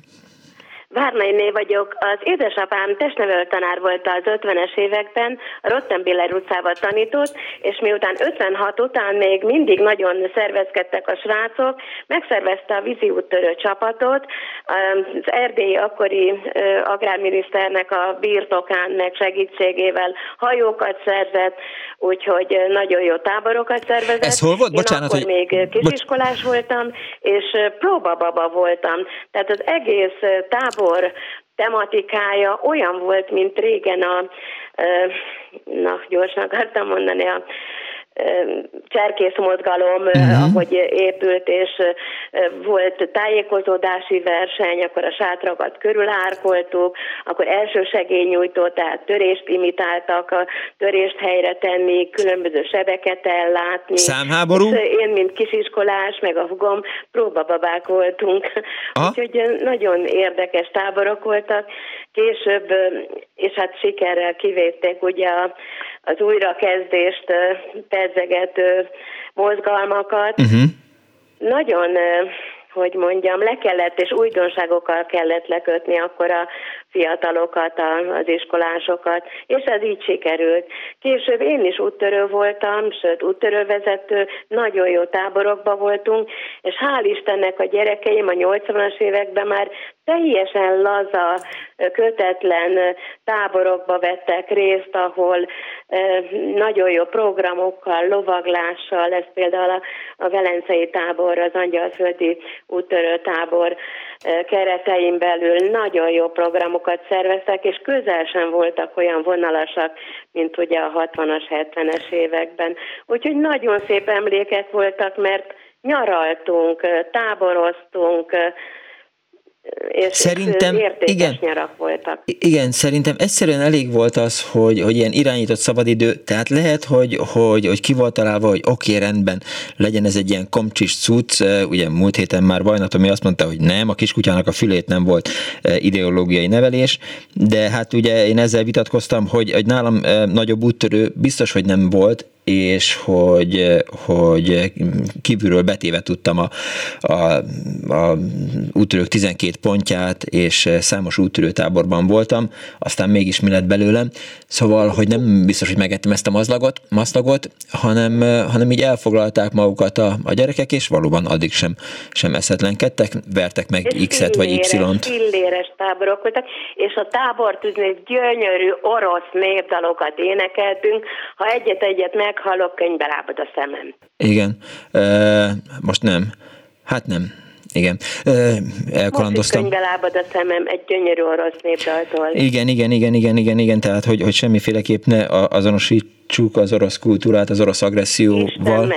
Várnainé vagyok. Az édesapám testnevelőtanár volt az 50-es években, a Rottenbiller utcával tanított, és miután 56 után még mindig nagyon szervezkedtek a srácok, megszervezte a vízi úttörő csapatot, az erdélyi akkori agrárminiszternek a birtokán meg segítségével hajókat szerzett, úgyhogy nagyon jó táborokat szervezett. Ez hol volt? Bocsánat, én akkor még kisiskolás voltam, és próbababa voltam. Tehát az egész tábor tematikája olyan volt, mint régen gyorsan akartam mondani, a cserkészmozgalom, ahogy épült, és volt tájékozódási verseny, akkor a sátrakat körülárkoltuk, akkor elsősegélynyújtó, tehát törést imitáltak, a törést helyre tenni, különböző sebeket ellátni. Számháború? Én, mint kisiskolás, meg a hugom, próbababák voltunk. Úgyhogy nagyon érdekes táborok voltak. Később, és hát sikerrel kivépték ugye az újrakezdést pedzegető mozgalmakat. Nagyon, le kellett, és újdonságokkal kellett lekötni akkor a fiatalokat, az iskolásokat, és ez így sikerült. Később én is úttörő voltam, sőt úttörővezető, nagyon jó táborokban voltunk, és hál' Istennek a gyerekeim a 80-as években már teljesen laza, kötetlen táborokba vettek részt, ahol nagyon jó programokkal, lovaglással, ez például a velencei tábor, az angyalföldi úttörő tábor keretein belül nagyon jó programokat szerveztek, és közel sem voltak olyan vonalasak, mint ugye a 60-as, 70-es években. Úgyhogy nagyon szép emlékek voltak, mert nyaraltunk, táboroztunk, és szerintem igen, nyarak voltak. Igen, szerintem egyszerűen elég volt az, hogy ilyen irányított szabadidő, tehát lehet, hogy ki volt találva, hogy oké, rendben, legyen ez egy ilyen komcsis cucc, ugye múlt héten már Vajnat, ami azt mondta, hogy nem, a kiskutyának a fülét nem volt ideológiai nevelés, de hát ugye én ezzel vitatkoztam, hogy nálam nagyobb úttörő biztos, hogy nem volt, és hogy kívülről betéve tudtam a úttörők 12 pontját, és számos úttörőtáborban voltam, aztán mégis mi lett belőlem, szóval, hogy nem biztos, hogy megettem ezt a maszlagot, hanem így elfoglalták magukat a gyerekek, és valóban addig sem eszetlenkedtek, vertek meg X-et vagy Y-t. Filléres táborok voltak, és a tábortűznél gyönyörű orosz népdalokat énekeltünk, ha egyet-egyet meg halok, könyvbe rábad a szemem. Igen. Most nem. Hát nem. Igen. Elkalandoztam. Most is könyvbe rábad a szemem egy gyönyörű orosz népdaltól. Igen. Tehát, hogy semmiféleképp ne azonosítsuk az orosz kultúrát, az orosz agresszióval.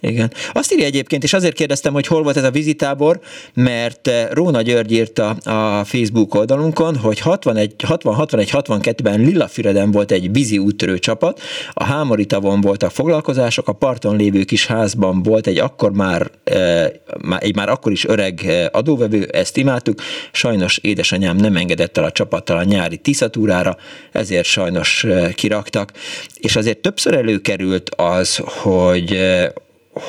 Igen. Azt írja egyébként, és azért kérdeztem, hogy hol volt ez a vízitábor, mert Róna György írta a Facebook oldalunkon, hogy 61-62-ben Lillafüreden volt egy vízi úttörő csapat, a Hámori tavon voltak foglalkozások, a parton lévő kis házban volt egy akkor már akkor is öreg adóvevő, ezt imádtuk, sajnos édesanyám nem engedett el a csapattal a nyári Tiszatúrára, ezért sajnos kiraktak, és azért többször előkerült az,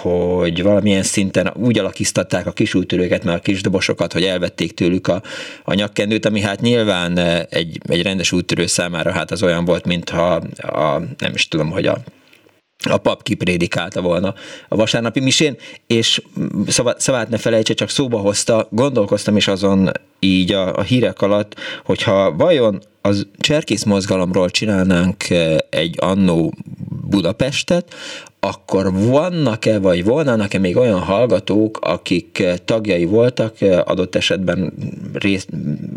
hogy valamilyen szinten úgy alakították a kisúttörőket, már a kisdobosokat, hogy elvették tőlük a nyakkendőt, ami hát nyilván egy rendes úttörő számára hát az olyan volt, mintha nem is tudom, hogy a pap kiprédikálta volna a vasárnapi misén, és szavát ne felejtse, csak szóba hozta, gondolkoztam is azon így a hírek alatt, hogyha vajon az cserkész mozgalomról csinálnánk egy annó Budapestet, akkor vannak-e, vagy volnának-e még olyan hallgatók, akik tagjai voltak, adott esetben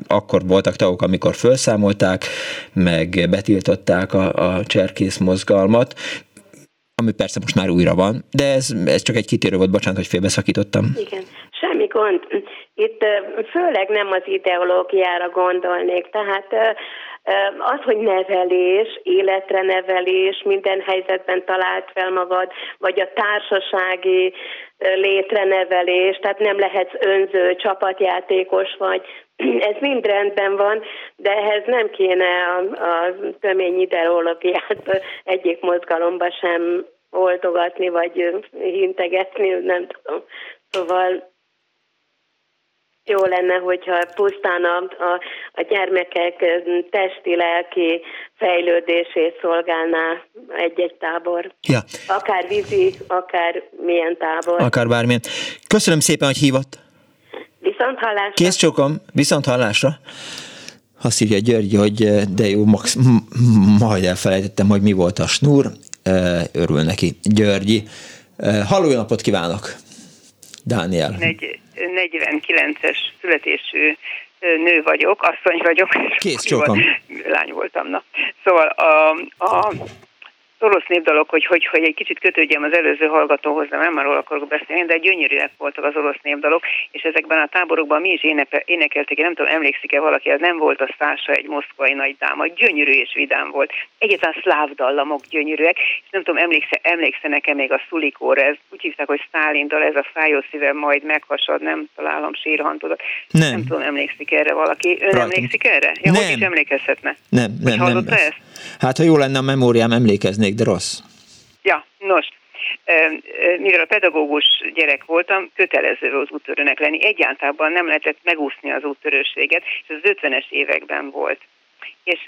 akkor voltak tagok, amikor felszámolták, meg betiltották a cserkész mozgalmat, ami persze most már újra van, de ez csak egy kitérő volt, bocsánat, hogy félbeszakítottam. Igen, semmi gond. Itt főleg nem az ideológiára gondolnék, tehát az, hogy nevelés, életre nevelés, minden helyzetben találd fel magad, vagy a társasági létrenevelés, tehát nem lehetsz önző, csapatjátékos vagy, ez mind rendben van, de ehhez nem kéne a tömény ideológiát egyik mozgalomba sem oldogatni, vagy hintegetni, nem tudom. Szóval jó lenne, hogyha pusztán a gyermekek testi-lelki fejlődését szolgálná egy-egy tábor. Ja. Akár vízi, akár milyen tábor. Akár bármilyen. Köszönöm szépen, hogy hívott. Viszont hallásra. Kész csókom, viszont hallásra. Azt hívja György, hogy de jó, majd elfelejtettem, hogy mi volt a snúr. Örül neki, Györgyi. Halló, napot kívánok! Dániel. 49-es születésű nő vagyok, asszony vagyok. Kész csókom. Lány voltam, na. Szóval a orosz népdalok, hogy egy kicsit kötődjem az előző hallgatóhoz, de nem már róla akarok beszélni, de gyönyörűek voltak az orosz népdalok, és ezekben a táborokban mi is énekeltek, én nem tudom, emlékszik-e valaki, ez nem volt a Szása, egy moszkvai nagydáma, gyönyörű és vidám volt. Egyetlen szláv dallamok gyönyörűek, és nem tudom, emlékszenek-e még a Szulikóra, ez úgy hívták, hogy Sztálin dal, ez a fájó szívem majd meghasad, nem találom sírhantodat. Nem tudom, emlékszik erre valaki. Ön emlékszik erre? Ja, hogy is emlékezhetne. Nem. Hallotta ezt? Hát, ha jó lenne a memóriám, emlékeznék, de rossz. Ja, nos, mivel a pedagógus gyerek voltam, kötelező volt úttörőnek lenni. Egyáltalán nem lehetett megúszni az úttörőséget, és az 50-es években volt. És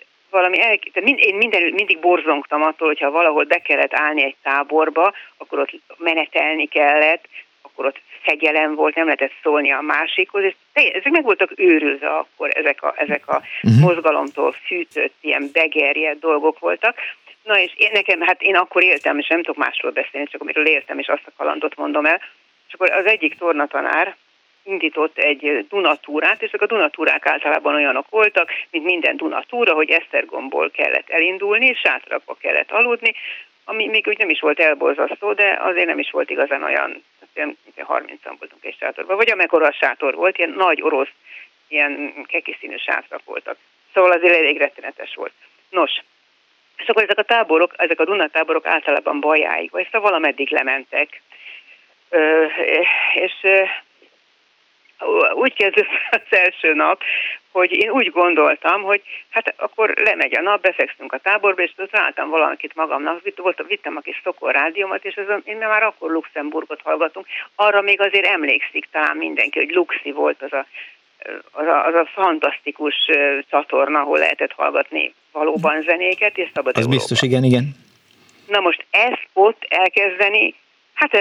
én mindig borzongtam attól, hogyha valahol be kellett állni egy táborba, akkor ott menetelni kellett, akkor ott fegyelem volt, nem lehetett szólni a másikhoz, és ezek meg voltak őrülve akkor, ezek a mozgalomtól fűtött, ilyen begerjedt dolgok voltak. Na és én akkor éltem, és nem tudok másról beszélni, csak amiről éltem, és azt a kalandot mondom el. És akkor az egyik tornatanár indított egy Dunatúrát, és ezek a Dunatúrák általában olyanok voltak, mint minden Dunatúra, hogy Esztergomból kellett elindulni, és sátrakba kellett aludni, ami még úgy nem is volt elborzasztó, de azért nem is volt igazán olyan, 30-an voltunk egy sátorban, vagy amikor a sátor volt, ilyen nagy orosz, ilyen kekiszínű sátrak voltak. Szóval azért elég rettenetes volt. Nos, és akkor ezek a táborok, ezek a Dunatáborok általában Bajáig, vagy szóval valameddig lementek, és úgy kezdődött az első nap, hogy én úgy gondoltam, hogy hát akkor lemegy a nap, befekszünk a táborba, és találtam valamit magamnak, vittem a kis szokorrádiómat, és én már akkor Luxemburgot hallgatunk. Arra még azért emlékszik talán mindenki, hogy Luxi volt az a fantasztikus csatorna, ahol lehetett hallgatni valóban zenéket, és szabad Európa. Az biztos, igen. Na most ezt ott elkezdeni, hát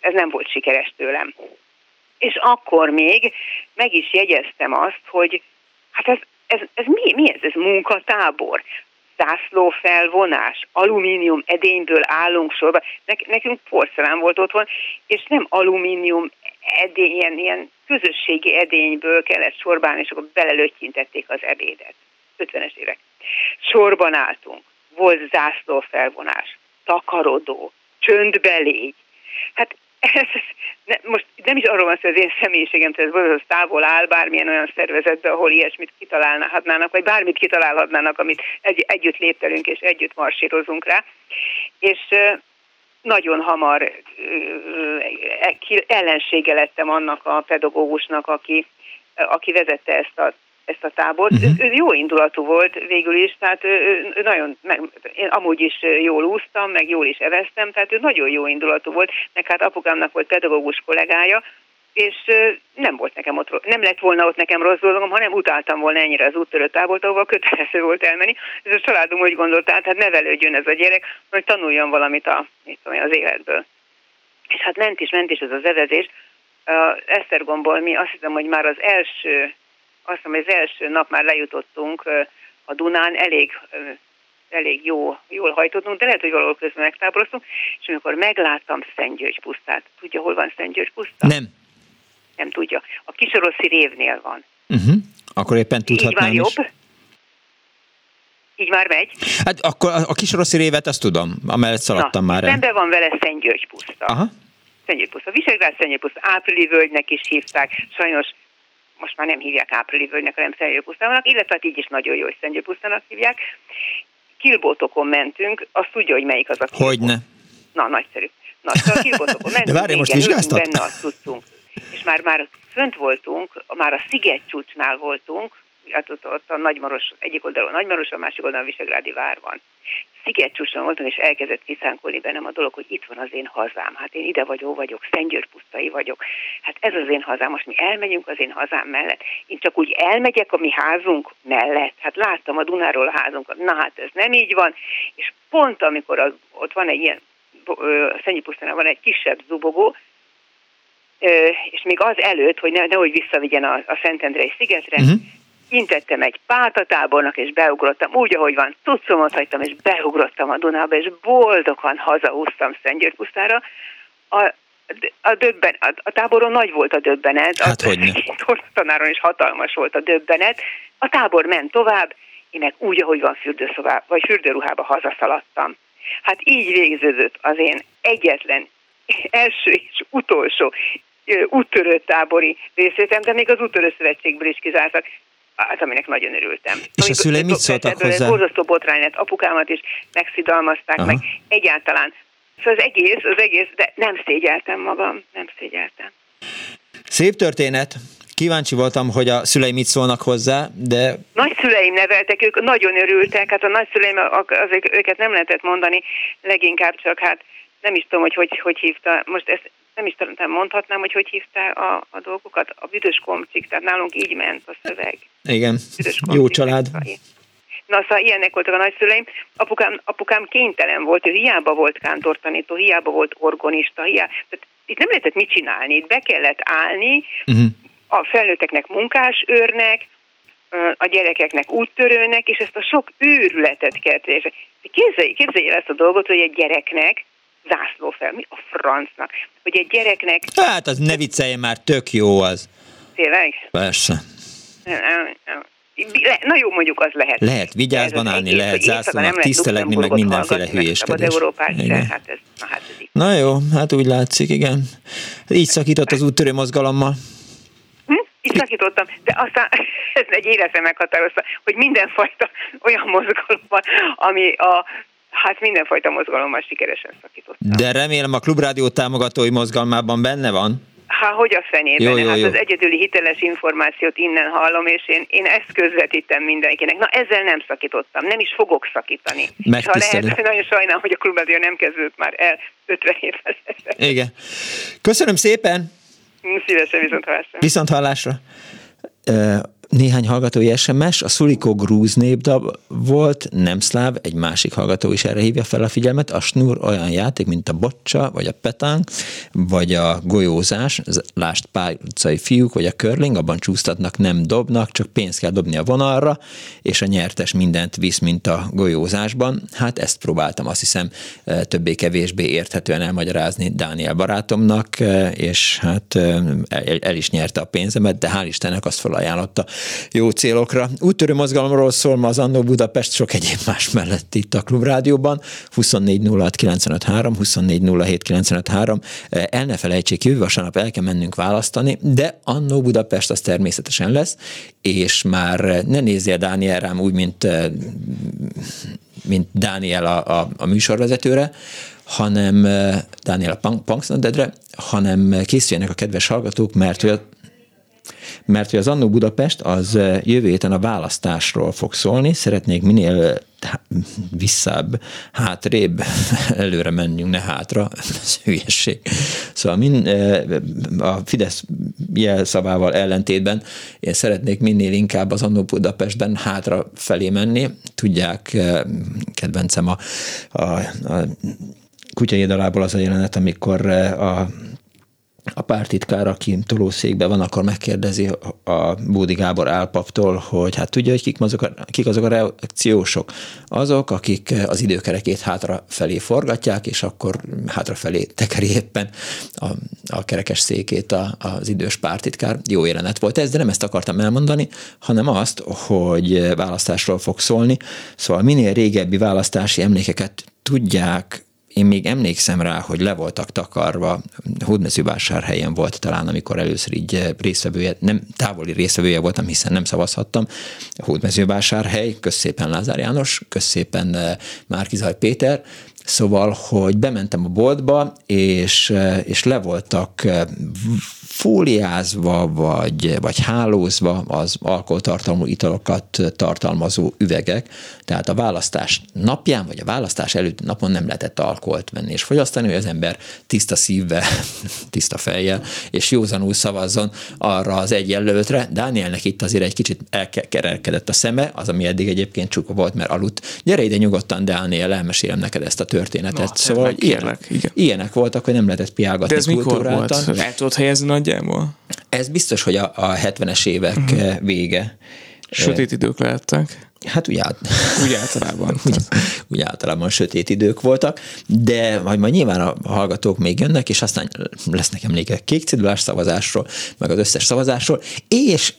ez nem volt sikeres tőlem. És akkor még meg is jegyeztem azt, hogy hát ez mi ez? Ez munkatábor, zászlófelvonás, alumínium edényből állunk sorba. Nekünk porcelán volt otthon, és nem alumínium edény, ilyen közösségi edényből kellett sorbálni, és akkor belelöttyintették az ebédet. 50-es évek. Sorban álltunk. Volt zászlófelvonás, takarodó, csöndbelégy. Hát most nem is arról van szó, hogy az én személyiségemtől ez távol áll bármilyen olyan szervezetbe, ahol ilyesmit kitalálhatnának, vagy bármit kitalálhatnának, amit együtt léptelünk és együtt marsírozunk rá. És nagyon hamar ellensége lettem annak a pedagógusnak, aki vezette ezt a tábort. Ő jó indulatú volt végül is, tehát ő nagyon, én amúgy is jól úsztam, meg jól is eveztem, tehát ő nagyon jó indulatú volt, meg hát apukámnak volt pedagógus kollégája, és nem volt nekem ott, nem lett volna ott nekem rossz dolgom, hanem utáltam volna ennyire az úttörő tábort, ahova kötelező volt elmenni, és a családom úgy gondolt, hát nevelődjön ez a gyerek, hogy tanuljon valamit az életből. És hát ment is ez az evezés. Esztergomból mi azt hiszem, hogy már az első nap már lejutottunk a Dunán, elég jól hajtottunk, de lehet, hogy valahol közben megtáboroztunk, és amikor megláttam Szentgyörgypusztát, tudja, hol van Szentgyörgypuszta? Nem tudja. A Kisoroszi révnél van. Uh-huh. Akkor éppen tudhatnám is. Így már jobb. Így már megy. Hát akkor a Kisoroszi révet azt tudom, amellett szaladtam már el. Szemben van vele Szentgyörgypuszta. Aha. Szentgyörgypuszta. Visegrád Szentgyörgypuszta. Áprili völgynek is hívták. Sajnos most már nem hívják Áprili völgynek, hanem Szentgyörgypusztának, illetve hát így is nagyon jó, hogy Szentgyörgypusztának hívják. Kilbótokon mentünk, azt tudja, hogy melyik az a Kilbót. Hogyne. Na, nagyszerű. Na, szóval Kilbótokon mentünk, de most vizsgáztat? Benne azt tudtunk. És már fönt voltunk, már a Szigetcsúcsnál voltunk, hát ott a Nagymaros, egyik oldalon Nagymaros, a másik oldalon a Visegrádi vár van. Szigetcsúcson voltunk, és elkezdett kiszánkolni bennem a dolog, hogy itt van az én hazám. Hát én ide vagyok, Szentgyörgypusztai vagyok. Hát ez az én hazám, most mi elmegyünk az én hazám mellett. Én csak úgy elmegyek a mi házunk mellett. Hát láttam a Dunáról a házunkat, na hát ez nem így van. És pont amikor ott van egy ilyen, Szentgyörgypusztánál van egy kisebb zubogó, és még az előtt, hogy nehogy visszavigyen a Szentendrei szigetre, intettem egy pát a tábornak, és beugrottam, úgy, ahogy van, tucomot hagytam, és beugrottam a Dunába, és boldogan hazaúsztam Szentgyörgypusztára. A táboron nagy volt a döbbenet, hát a tanáron is hatalmas volt a döbbenet, a tábor ment tovább, én meg úgy, ahogy van fürdőruhába hazaszaladtam. Hát így végződött az én egyetlen első és utolsó úttörő tábori részvétem, de még az úttörő szövetségből is kizártak, hát aminek nagyon örültem. És a szüleim mit szóltak hozzá? Borzasztó botrány lett, apukámat is megszidalmazták, meg egyáltalán. Szóval az egész, de nem szégyeltem magam, Szép történet. Kíváncsi voltam, hogy a szüleim mit szólnak hozzá, de... Nagyszüleim neveltek, ők nagyon örültek, hát a nagyszüleim, őket nem lehetett mondani, leginkább csak hát nem is tudom, hogy hívta, most ezt nem is tudom, mondhatnám, hogy hívtál a dolgokat. A büdös komcsik, tehát nálunk így ment a szöveg. Igen, jó család. Na, szóval ilyenek voltak a nagyszüleim. Apukám kénytelen volt, ő hiába volt kántortanító, hiába volt orgonista, tehát itt nem lehetett mit csinálni, itt be kellett állni, a felnőtteknek munkásőrnek, a gyerekeknek úttörőnek, és ezt a sok őrületet kell Képzeljél ezt a dolgot, hogy egy gyereknek zászló fel, mi a francnak? Hogy egy gyereknek... Hát az ne vicceljen már, tök jó az. Tényleg? Persze. Na jó, mondjuk az lehet. Lehet vigyázban állni, lehet zászlónak tisztelegni, meg mindenféle hülyéskedés. Na jó, hát úgy látszik, igen. Így szakított az úttörő mozgalommal. Így szakítottam, de aztán ez egy életre meghatározta, hogy mindenfajta olyan mozgalommal, ami a... Hát mindenfajta mozgalommal sikeresen szakítottam. De remélem a Klubrádió támogatói mozgalmában benne van? Hát hogy a fenében? Jó. Az egyedüli hiteles információt innen hallom, és én ezt közvetítem mindenkinek. Na ezzel nem szakítottam, nem is fogok szakítani. Megtisztelő. Ha lehet, nagyon sajnálom, hogy a Klubrádió nem kezdődött már el 50 évvel. Igen. Köszönöm szépen! Szívesen, viszonthallásra. Néhány hallgatói SMS, a Szuliko grúz népdal volt, nem szláv, egy másik hallgató is erre hívja fel a figyelmet, a snur olyan játék, mint a bocsa, vagy a petánk, vagy a golyózás, lásd Pál utcai fiúk, vagy a curling, abban csúsztatnak, nem dobnak, csak pénzt kell dobni a vonalra, és a nyertes mindent visz, mint a golyózásban. Hát ezt próbáltam, azt hiszem, többé-kevésbé érthetően elmagyarázni Dániel barátomnak, és hát el is nyerte a pénzemet, de hál' Istennek azt felajánlotta jó célokra. Úttörő mozgalomról szól ma az Annó Budapest, sok egyéb más mellett itt a Klubrádióban. 24.06.953, 24.07.953. El ne felejtsék, jövő vasárnap el kell mennünk választani, de Annó Budapest az természetesen lesz, és már ne nézzél Dániel rám úgy, mint Dániel a műsorvezetőre, hanem Dániel a Punksnodedre, hanem készüljenek a kedves hallgatók, mert hogy az Annó Budapest az jövő héten a választásról fog szólni, szeretnék minél visszább, hátrébb, előre menjünk, ne hátra, ez hülyesség. Szóval a Fidesz jelszavával ellentétben én szeretnék minél inkább az Annó Budapesten hátra felé menni. Tudják, kedvencem a Kutya Édalából az a jelenet, amikor a pártitkár, aki tolószékben van, akkor megkérdezi a Bódi Gábor álpaptól, hogy hát tudja, hogy kik azok a reakciósok. Azok, akik az időkerekét hátrafelé forgatják, és akkor hátrafelé tekeri éppen a kerekes székét az idős pártitkár. Jó jelenet volt ez, de nem ezt akartam elmondani, hanem azt, hogy választásról fog szólni. Szóval minél régebbi választási emlékeket tudják. Én még emlékszem rá, hogy le voltak takarva, Hódmezővásárhelyen volt talán, amikor először így távoli részvevője voltam, hiszen nem szavazhattam. Hódmezővásárhely, kösz szépen Lázár János, kösz szépen Márki-Zay Péter. Szóval, hogy bementem a boltba, és le voltak fóliázva, vagy hálózva az alkoholtartalmú italokat tartalmazó üvegek. Tehát a választás napján, vagy a választás előtt napon nem lehetett alkoholt venni és fogyasztani, hogy az ember tiszta szívvel, tiszta fejjel, és józanul szavazzon arra az egy jelöltre. Dánielnek itt azért egy kicsit elkerekedett a szeme, az, ami eddig egyébként csuka volt, mert aludt. Gyere ide nyugodtan, Dániel, elmesélem neked ezt a történetet. Szóval ilyenek voltak, hogy nem lehetett piálgatni kultúráltan. De ez mikor volt? El tudod helyezni nagyjából? Ez biztos, hogy a 70-es évek vége. Sötét idők lehettek. Hát úgy általában. úgy általában sötét idők voltak, de majd nyilván a hallgatók még jönnek, és aztán lesznek emlékek kék cédulás szavazásról, meg az összes szavazásról, és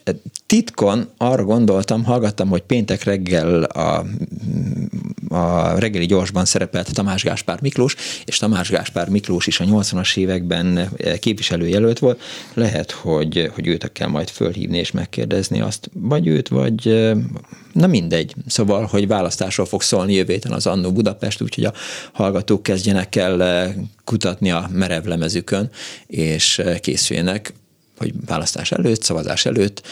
titkon arra gondoltam, hallgattam, hogy péntek reggel a reggeli gyorsban szerepelt Tamás Gáspár Miklós, és Tamás Gáspár Miklós is a 80-as években képviselőjelölt volt. Lehet, hogy őt kell majd fölhívni és megkérdezni azt, vagy őt, vagy na mindegy. Szóval, hogy választásról fog szólni jövő héten az Annó Budapest, úgyhogy a hallgatók kezdjenek el kutatni a merev lemezükön, és készüljenek, hogy választás előtt, szavazás előtt,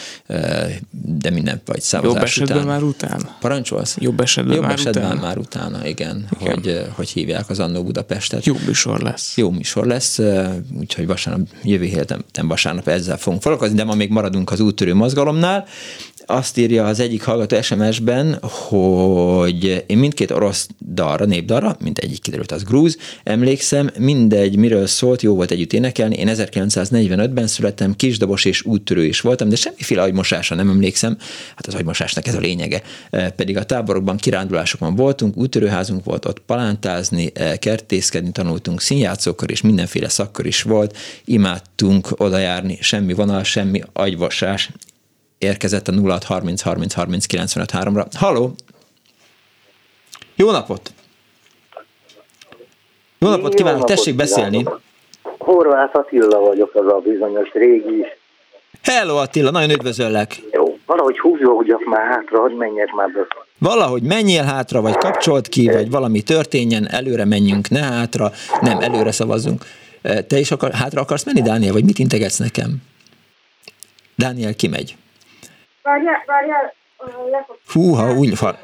de minden, vagy szavazás után. Jobb esetben már utána. Parancsolsz? Jobb esetben már utána, igen. Hogy hívják az Annó Budapestet. Jó műsor lesz, úgyhogy vasárnap, jövő héten vasárnap ezzel fogunk foglalkozni, de ma még maradunk az úttörő mozgalomnál. Azt írja az egyik hallgató SMS-ben, hogy én mindkét orosz dalra, népdalra, mindegyik kiderült, az grúz, emlékszem, mindegy, miről szólt, jó volt együtt énekelni, én 1945-ben születtem, kisdobos és úttörő is voltam, de semmiféle agymosásra nem emlékszem, hát az agymosásnak ez a lényege. Pedig a táborokban, kirándulásokban voltunk, úttörőházunk volt, ott palántázni, kertészkedni tanultunk, színjátszókör és mindenféle szakkör is volt, imádtunk oda járni, semmi vonal, semmi agyvasás. Érkezett a 0630303095-3-ra. Halló! Jó napot! Jó napot kívánok! Tessék beszélni! Horváth Attila vagyok, az a bizonyos régi. Hello Attila, nagyon üdvözöllek! Jó, valahogy húzódjak már hátra, hogy menjek már be. Valahogy menjél hátra, vagy kapcsolt ki, vagy valami történjen, előre menjünk, ne hátra, nem, előre szavazzunk. Te is hátra akarsz menni, Dániel, vagy mit integetsz nekem? Dániel kimegy. Várjál, húha, úgy van.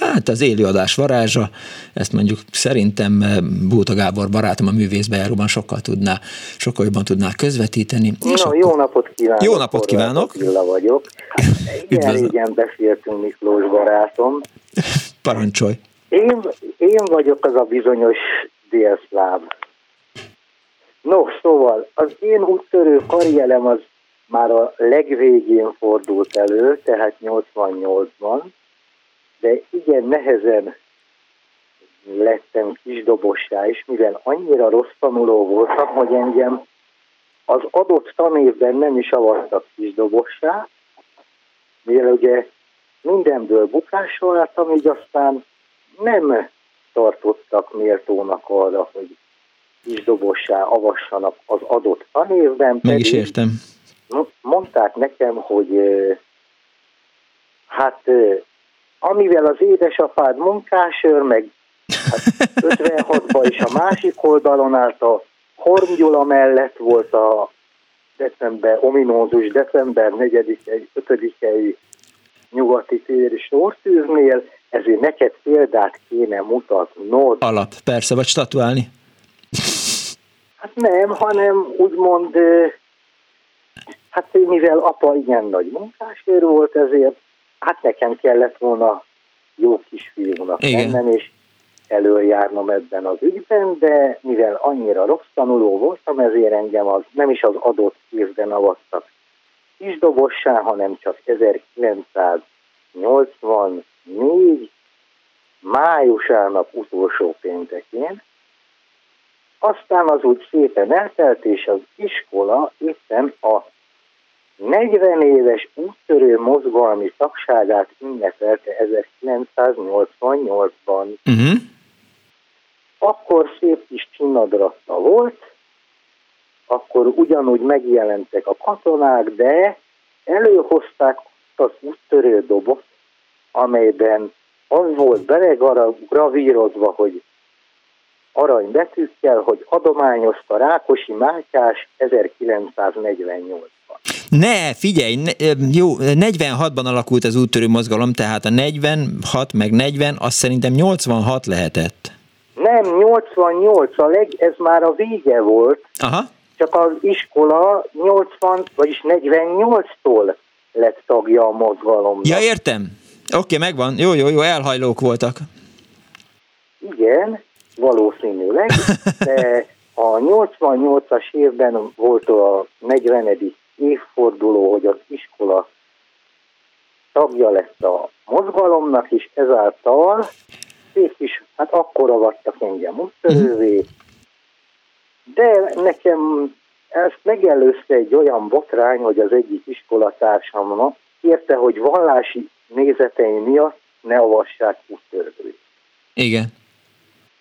Hát az élőadás varázsa, ezt mondjuk szerintem Bóta Gábor barátom a művészbejáróban sokkal jobban tudná közvetíteni. No, jó napot kívánok! Jó napot kívánok! Killa vagyok. Igen, beszéltünk Miklós barátom. Parancsolj! Én vagyok az a bizonyos délszláv. No, szóval az én úttörő karrierem az már a legvégén fordult elő, tehát 88-ban, de igen nehezen lettem kisdobossá is, mivel annyira rossz tanuló voltam, hogy engem az adott tanévben nem is avattak kisdobossá, mivel ugye mindenből bukásra álltam, így aztán nem tartottak méltónak arra, hogy kisdobossá avassanak az adott tanévben. Meg is értem. Mondták nekem, hogy hát amivel az édesapád munkásőr, meg hát 56-ban is a másik oldalon állt, a Horn Gyula mellett volt a ominózus december 4-5-i nyugati téri sortűznél, ezért neked példát kéne mutatnod. Alap, persze, vagy statuálni? Hát nem, hanem úgymond, hát mivel apa igen nagy munkásért volt, ezért hát nekem kellett volna jó kisfiúnak lennem, és előjárnom ebben az ügyben, de mivel annyira rossz tanuló voltam, ezért engem az, nem is az adott évben avattak kisdobossá, hanem csak 1984 májusának utolsó péntekén. Aztán az úgy szépen eltelt, és az iskola éppen a 40 éves úttörő mozgalmi tagságát ünnepelte 1988-ban. Uh-huh. Akkor szép kis csinadratta volt, akkor ugyanúgy megjelentek a katonák, de előhozták az úttörő dobot, amelyben az volt belegravírozva, hogy aranybetűkkel, hogy adományozta Rákosi Mátyás 1948-ban. Ne, figyelj, jó, 46-ban alakult az úttörő mozgalom, tehát a 46 meg 40, azt szerintem 86 lehetett. Nem, 88, ez már a vége volt. Aha. Csak az iskola 80, vagyis 48-tól lett tagja a mozgalomnak. Ja, értem. Oké, megvan. Jó, elhajlók voltak. Igen. Valószínűleg, de a 88-as évben volt a 40. évforduló, hogy az iskola tagja lett a mozgalomnak, és ezáltal szép is, hát akkor avattak engem úttörővé, de nekem ezt megelőzte egy olyan botrány, hogy az egyik iskolatársamnak kérte, hogy vallási nézetei miatt ne avassák úttörővé. Igen.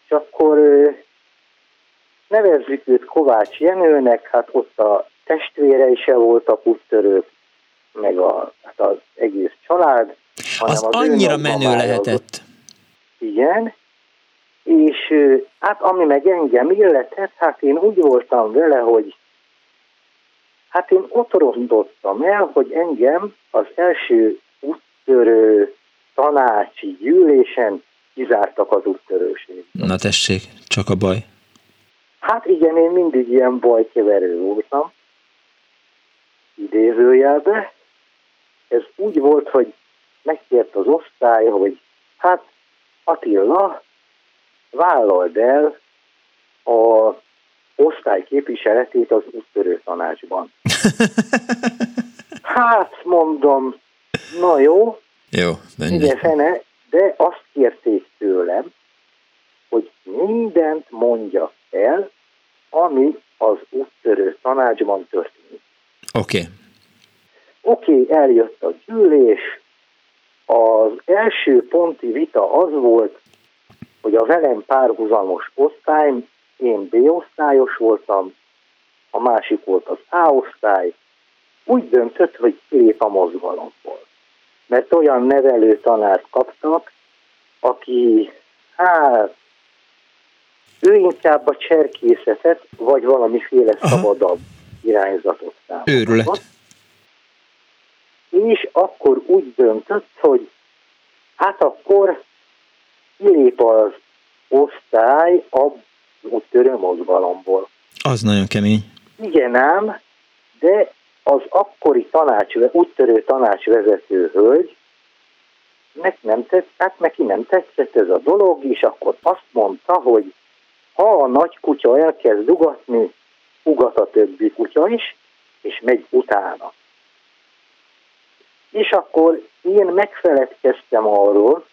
Akkor nevezzük őt Kovács Jenőnek, hát ott a testvérei se voltak úttörők, meg az egész család. Hanem az annyira menő lehetett. Igen, és hát ami meg engem illetett, hát én úgy voltam vele, hogy hát én ott rondottam el, hogy engem az első úttörő tanácsi gyűlésen kizártak az úttörőség. Na tessék, csak a baj. Hát igen, én mindig ilyen bajkeverő voltam. idézőjelbe. Ez úgy volt, hogy megkért az osztály, hogy hát Attila, vállald el a osztály képviseletét az úttörő tanácsban. Hát mondom, na jó, de azt kérték tőlem, hogy mindent mondjak el, ami az úttörő tanácsban történik. Oké, eljött a gyűlés. Az első ponti vita az volt, hogy a velem párhuzamos osztályom, én B-osztályos voltam, a másik volt az A-osztály, úgy döntött, hogy kilép a mozgalomból. Mert olyan nevelő tanárt kaptak, aki, ő inkább a cserkészetet, vagy valamiféle szabadabb irányzatot támogatott. Őrület. És akkor úgy döntött, hogy hát akkor kilép az osztály a úttörő mozgalomból. Az nagyon kemény. Igen ám, de az akkori úttörő tanácsvezető hölgy, neki nem tetszett ez a dolog, és akkor azt mondta, hogy ha a nagy kutya elkezd ugatni, ugat a többi kutya is, és megy utána. És akkor én megfeledkeztem arról,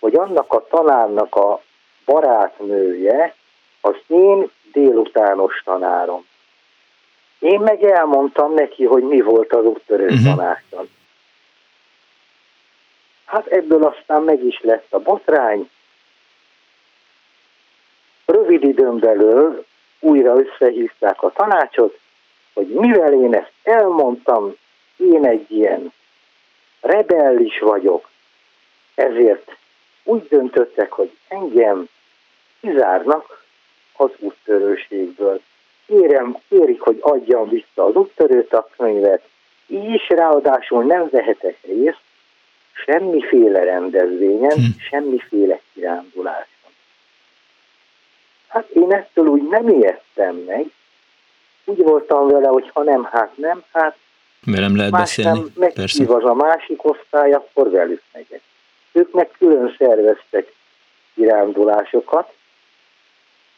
hogy annak a tanárnak a barátnője az én délutános tanárom. Én meg elmondtam neki, hogy mi volt az úttörő tanácson. Hát ebből aztán meg is lett a botrány. Rövid időn belül újra összehívták a tanácsot, hogy mivel én ezt elmondtam, én egy ilyen rebellis vagyok. Ezért úgy döntöttek, hogy engem kizárnak az úttörőségből. Kérik, hogy adjam vissza az úttörő tagkönyvet, és ráadásul nem vehetek részt semmiféle rendezvényen, semmiféle kiránduláson. Hát én ettől úgy nem ijedtem meg. Úgy voltam vele, hogy ha nem, hát nem, hát velem lehet beszélni. Megszív az a másik osztály, akkor velük megyek. Ők meg külön szerveztek kirándulásokat,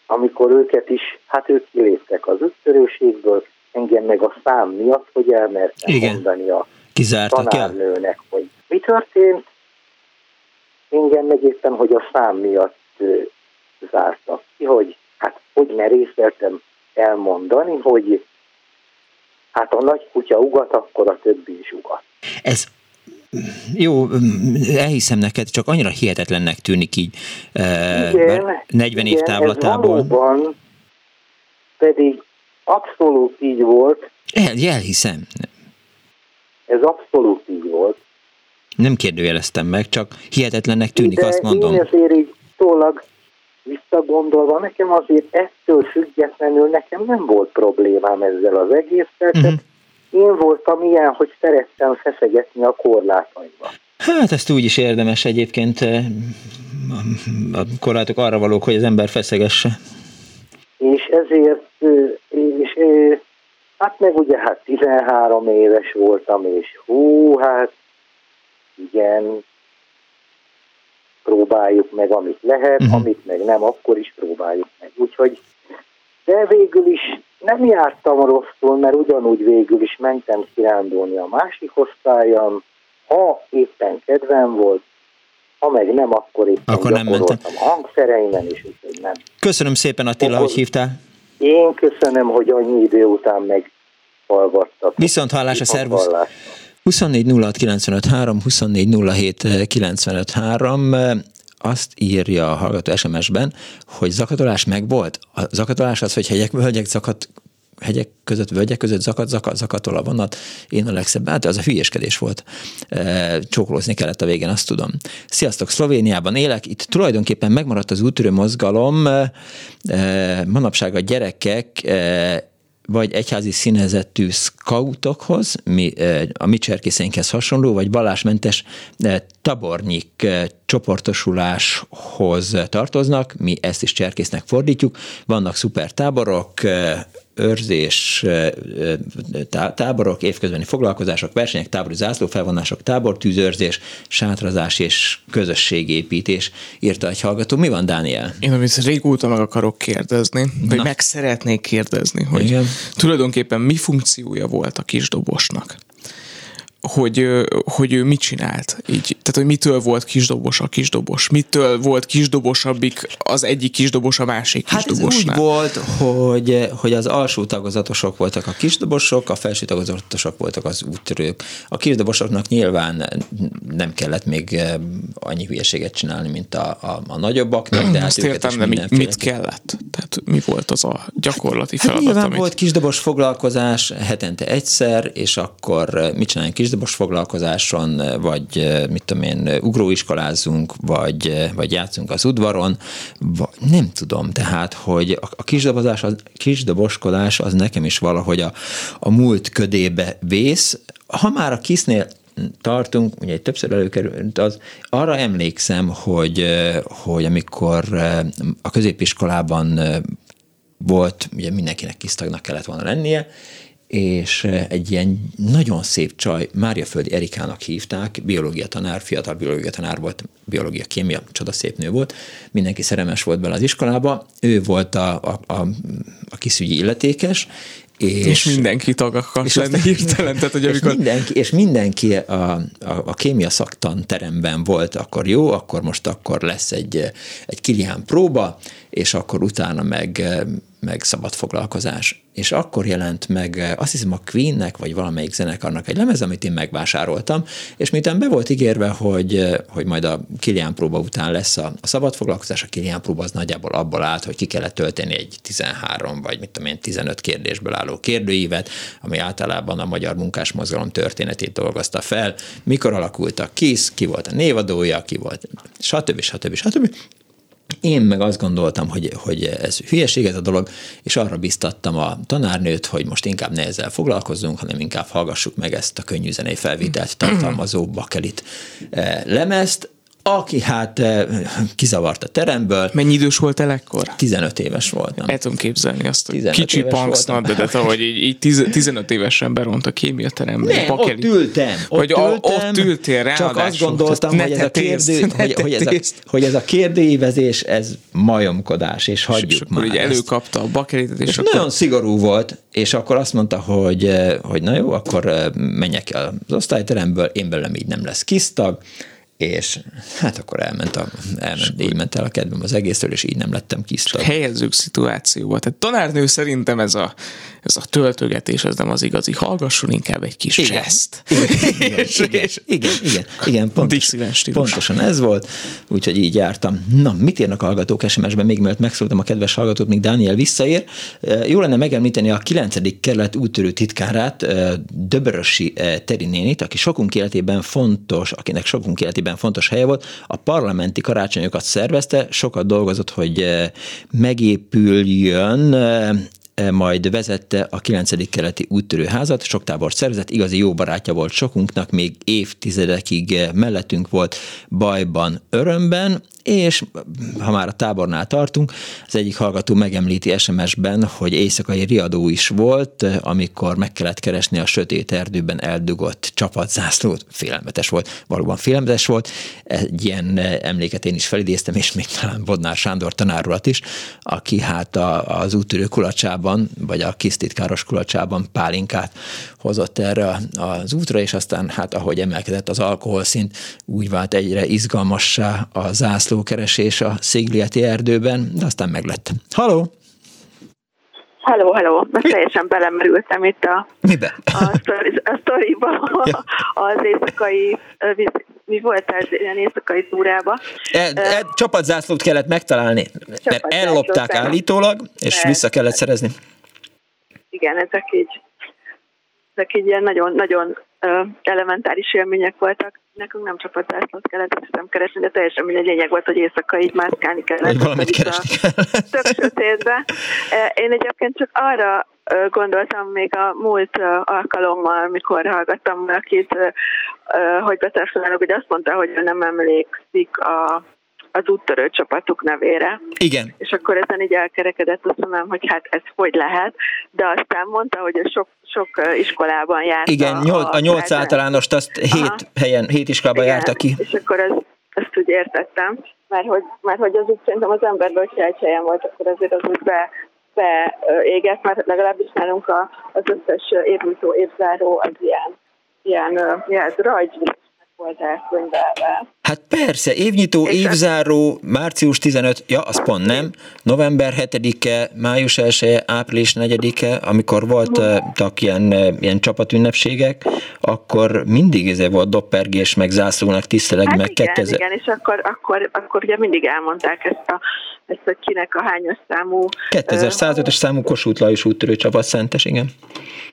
amikor őket is, hát ők kiléptek az úttörőségből, engem meg a szám miatt, hogy elmertem mondani a tanárnőnek, hogy mi történt, engem meg éppen, hogy a szám miatt zártak ki, hogy hát hogy merészeltem elmondani, hogy hát a nagy kutya ugat, akkor a többi is ugat. Ez jó, elhiszem neked, csak annyira hihetetlennek tűnik így. Igen, 40 év távlatából. Ez valóban pedig abszolút így volt. Elhiszem. Ez abszolút így volt. Nem kérdőjeleztem meg, csak hihetetlennek tűnik, de azt mondom. Én azért így tólag visszagondolva, nekem azért ettől függetlenül nekem nem volt problémám ezzel az egészet. Én voltam ilyen, hogy szerettem feszegetni a korlátaimba. Hát ezt úgy is érdemes egyébként, a korlátok arra valók, hogy az ember feszegesse. És ezért, hát meg ugye hát 13 éves voltam, és igen, próbáljuk meg, amit lehet, amit meg nem, akkor is próbáljuk meg. Úgyhogy, de végül is nem jártam rosszul, mert ugyanúgy végül is mentem kirándulni a másik osztályon, ha éppen kedvem volt, ha meg nem, akkor éppen akkor gyakoroltam a hangszereimen, és úgyhogy nem. Köszönöm szépen, Attila, hogy hívtál. Én köszönöm, hogy annyi idő után meghallgattak. Viszont hallásra, szervusz! 24 06 953, 24 07 953. Azt írja a hallgató SMS-ben, hogy zakatolás megvolt. A zakatolás az, hogy hegyek között, völgyek között zakatol a vonat. Én a legszebb, az a hülyéskedés volt. Csókolózni kellett a végén, azt tudom. Sziasztok, Szlovéniában élek. Itt tulajdonképpen megmaradt az úttörő mozgalom. Manapság a gyerekek vagy egyházi színezetű skautokhoz, a mi cserkészeinkhez hasonló, vagy balásmentes tabornyik csoportosuláshoz tartoznak, mi ezt is cserkésznek fordítjuk, vannak szuper táborok, őrzés táborok, évközbeni foglalkozások, versenyek, tábori zászlófelvonások, tábortűzőrzés, sátrazás és közösségépítés, írta egy hallgató. Mi van, Dániel? Én amit régóta meg akarok kérdezni, vagy meg szeretnék kérdezni, hogy igen, tulajdonképpen mi funkciója volt a kisdobosnak? Hogy ő mit csinált így. Tehát, hogy mitől volt kisdobos a kisdobos? Mitől volt kisdobosabbik az egyik kisdobos a másik kisdobosnál? Hát úgy volt, hogy az alsó tagozatosok voltak a kisdobosok, a felső tagozatosok voltak az úttörők. A kisdobosoknak nyilván nem kellett még annyi hülyeséget csinálni, mint a nagyobbaknak. De azt értem, de mit kellett? Tehát mi volt az a gyakorlati feladat? Hát nyilván volt kisdobos foglalkozás hetente egyszer, és akkor mit csinálni kisdobos foglalkozáson, vagy mit tudom én, ugróiskolázunk, vagy játszunk az udvaron, vagy nem tudom, tehát, hogy a kisdoboskodás az nekem is valahogy a múlt ködébe vész. Ha már a KIS-nél tartunk, ugye többször előkerült az, arra emlékszem, hogy amikor a középiskolában volt, ugye mindenkinek KIS tagnak kellett volna lennie, és egy ilyen nagyon szép csaj, Máriaföldi Erikának hívták, biológia tanár, fiatal biológia tanár volt, biológia, kémia, csodaszép nő volt, mindenki szerelmes volt bele az iskolába, ő volt a KIS-ügyi illetékes, és mindenki tag akart lenni hirtelen. Tehát, hogy amikor... és mindenki a kémia szaktan teremben volt, akkor jó, akkor most akkor lesz egy Kilián próba, és akkor utána meg szabad foglalkozás. És akkor jelent meg, azt hiszem, a Queennek, vagy valamelyik zenekarnak egy lemez, amit én megvásároltam, és miután be volt ígérve, hogy majd a Kilián próba után lesz a szabad foglalkozás, a Kilián próba az nagyjából abból állt, hogy ki kellett tölteni egy 13, vagy mit tudom én, 15 kérdésből álló kérdőívet, ami általában a magyar munkásmozgalom történetét dolgozta fel, mikor alakult a KIS, ki volt a névadója, ki volt, stb. Én meg azt gondoltam, hogy ez hülyeség ez a dolog, és arra biztattam a tanárnőt, hogy most inkább ne ezzel foglalkozzunk, hanem inkább hallgassuk meg ezt a könnyű zenei felvételt tartalmazó bakelit lemezt, aki hát kizavart a teremből. Mennyi idős voltál ekkor? 15 éves voltam. El tudom képzelni azt, hogy kicsi punksnak, de ahogy így 15 évesen beront a kémia teremben. Nem, ott ültél, ráadásul. Csak azt gondoltam, hogy ez a kérdőívezés, ez majomkodás, és hagyjuk és már ezt. Előkapta a bakelitet, és akkor... Nagyon szigorú volt, és akkor azt mondta, hogy na jó, akkor menjek el az osztályteremből, én belőlem így nem lesz KIS tag, és hát akkor így ment el a kedvem az egészről, és így nem lettem KIS tag. Helyezzük szituációba. Tehát tanárnő szerintem ez a töltögetés, ez nem az igazi. Hallgasson inkább egy kis jazzt. Igen, pontosan ez volt, úgyhogy így jártam. Na, mit írnak a hallgatók SMS-ben? Még mielőtt megszóltam a kedves hallgatót, még Dániel visszaér. Jó lenne megemlíteni a 9. kerület úttörő titkárát, Döbörösi Teri nénit, aki sokunk életében fontos, akinek sokunk életében fontos helye volt, a parlamenti karácsonyokat szervezte, sokat dolgozott, hogy megépüljön, majd vezette a 9. keleti úttörőházat, sok tábort szervezett, igazi jó barátja volt sokunknak, még évtizedekig mellettünk volt bajban, örömben, és ha már a tábornál tartunk, az egyik hallgató megemlíti SMS-ben, hogy éjszakai riadó is volt, amikor meg kellett keresni a sötét erdőben eldugott csapatzászlót. Félelmetes volt, valóban félelmetes volt. Egy ilyen emléket én is felidéztem, és még talán Bodnár Sándor tanárulat is, aki hát az úttörő kulacsában, vagy a KIS titkáros kulacsában pálinkát hozott erre az útra, és aztán hát ahogy emelkedett az alkoholszint, úgy vált egyre izgalmassá a zászló keresés a Szödligeti erdőben, de aztán meglett. Halló! Teljesen belemerültem itt a sztoriba, ja. Az éjszakai, mi volt ez, ilyen éjszakai túrába. Csapatzászlót kellett megtalálni, mert ellopták állítólag, és vissza kellett szerezni. Igen, ezek így ilyen nagyon, nagyon elementáris élmények voltak. Nekünk nem csapatzászlót kellett, azt hiszem, keresni, de teljesen mindegy, lényeg volt, hogy éjszaka így mászkálni kellett. Valamit keresni kellett. Tök sötétbe. Én egyébként csak arra gondoltam még a múlt alkalommal, amikor hallgattam valakit, hogy betelefonálok, hogy azt mondta, hogy nem emlékszik az úttörő csapatuk nevére. Igen. És akkor ezen így elkerekedett, azt mondom, hogy hát ez hogy lehet, de aztán mondta, hogy sok iskolában járt. Igen, a 8 általánost, azt 7 iskolában járta ki. És akkor ezt úgy értettem, mert hogy az úgy szerintem az emberből, hogyha egy helyen volt, akkor azért az úgy beégett, mert legalábbis nálunk az összes évújtó, évzáró az ilyen rajz volt elkönyvelve. Hát persze, évnyitó, évzáró, március 15, ja, az pont nem, november 7-e, május 1-e, április 4-e, amikor voltak ilyen csapatünnepségek, akkor mindig ez volt doppergés, meg zászlónak tiszteleg, hát meg igen, és akkor ugye mindig elmondták ezt a kinek a hányos számú... 2105-es számú Kossuth Lajos úttörő csapat szentes, igen.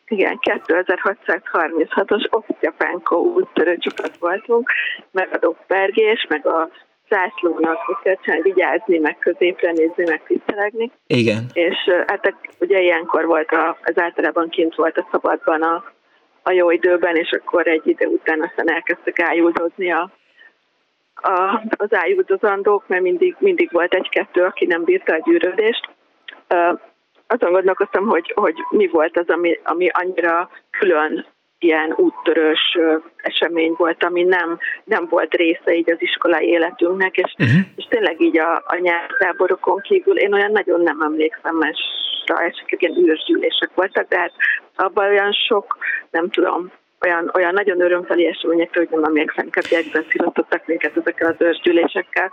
Igen, 2636-os Osztyapenko úttörő csapat voltunk, meg a doppergés, meg a zászlónak kell vigyázni, meg középre nézni, meg tisztelegni. Igen. És hát ugye ilyenkor volt, az általában kint volt a szabadban a jó időben, és akkor egy idő után aztán elkezdtek ájuldozni az ájuldozandók, mert mindig volt egy-kettő, aki nem bírta a gyűrődést. Azon gondolkoztam, hogy mi volt az, ami annyira külön ilyen úttörős esemény volt, ami nem volt része így az iskolai életünknek, és tényleg így a nyári táborokon kívül én olyan nagyon nem emlékszem, mert esetleg ilyen űrsgyűlések voltak, de hát abban olyan sok, nem tudom, olyan nagyon örömteli eseményekről, hogy nem emlékszem, kevésbé szilotottak minket ezekkel az őrsgyűlésekkel.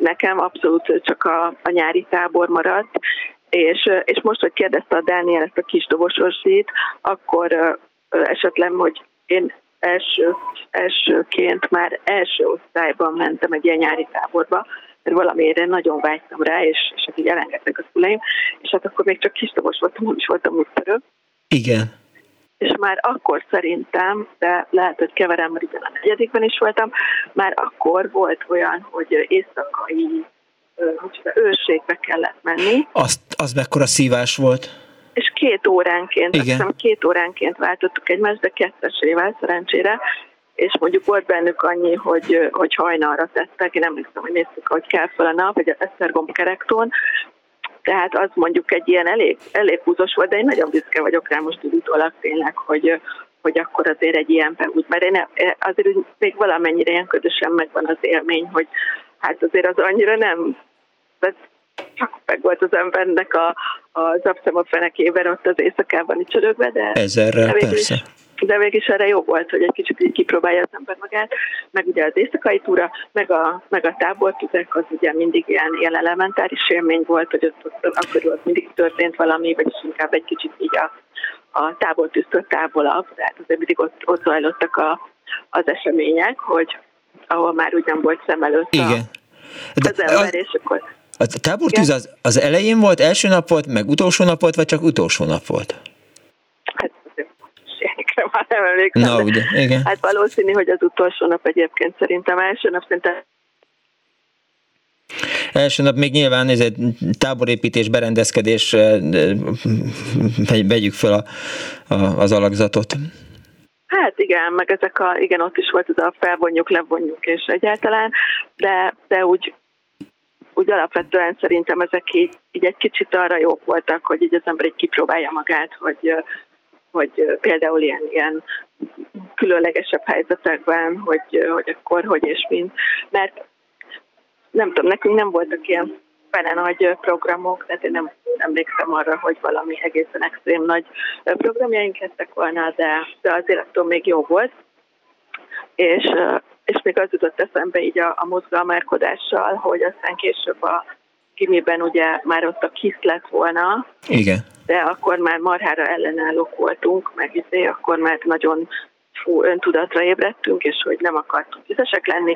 Nekem abszolút csak a nyári tábor maradt, és most, hogy kérdezte a Dániel ezt a kis dobososit, akkor esetleg, hogy én elsőként már első osztályban mentem egy ilyen nyári táborba, mert valamire nagyon vágytam rá, és hát így elengedtek a szüleim, és hát akkor még csak kis dobos voltam, nem is voltam úttörő. Igen. És már akkor szerintem, de lehet, hogy keverem, mert igen, a 4-ben is voltam, már akkor volt olyan, hogy éjszakai őrségbe kellett menni. Az mekkora szívás volt? És 2 óránként, igen. Azt hiszem, 2 óránként váltottuk egymást, de 2-esével szerencsére, és mondjuk volt bennük annyi, hogy hajnalra tettek, én emlékszem, hogy néztük, hogy kell fel a nap, vagy az Esztergom kerektón, tehát az mondjuk egy ilyen elég húzos volt, de én nagyon büszke vagyok rá most utólag tényleg, hogy akkor azért egy ilyen beút, mert én azért még valamennyire ilyen közösen megvan az élmény, hogy hát azért az annyira nem... Csak meg volt az embernek az abszem a fenekében ott az éjszakában itt csörögve, de... Ezerrel, persze. De végig is erre jó volt, hogy egy kicsit így kipróbálja az ember magát, meg ugye az éjszakai túra, meg a tábortüzek, az ugye mindig ilyen elementáris élmény volt, hogy ott akkor mindig történt valami, vagyis inkább egy kicsit így a tábortűztől távolabb, tehát azért mindig ott zajlottak az események, hogy ahol már úgy nem volt szem előtt az ember, és akkor... A tábortűz az elején volt, első nap volt, meg utolsó nap volt, vagy csak utolsó nap volt? Hát ilyenekre már nem emlékszem. Na, ugye, igen. Hát valószínű, hogy az utolsó nap egyébként szerintem. Első nap még nyilván ez egy táborépítés, berendezkedés, vegyük fel az alakzatot. Hát igen, meg ezek ott is volt ez a felvonjuk, levonjuk és egyáltalán, de úgy alapvetően szerintem ezek így egy kicsit arra jók voltak, hogy így az ember így kipróbálja magát, hogy például ilyen különlegesebb helyzetekben, hogy akkor, hogy és mind. Mert nem tudom, nekünk nem voltak ilyen fene nagy programok, tehát én nem emlékszem arra, hogy valami egészen extrém nagy programjaink lettek volna, de azért attól még jó volt. És még az jutott eszembe így a mozgalmárkodással, hogy aztán később a gimiben ugye már ott a KIS lett volna. Igen. De akkor már marhára ellenállók voltunk, meg akkor már nagyon öntudatra ébredtünk, és hogy nem akartunk vizesek lenni,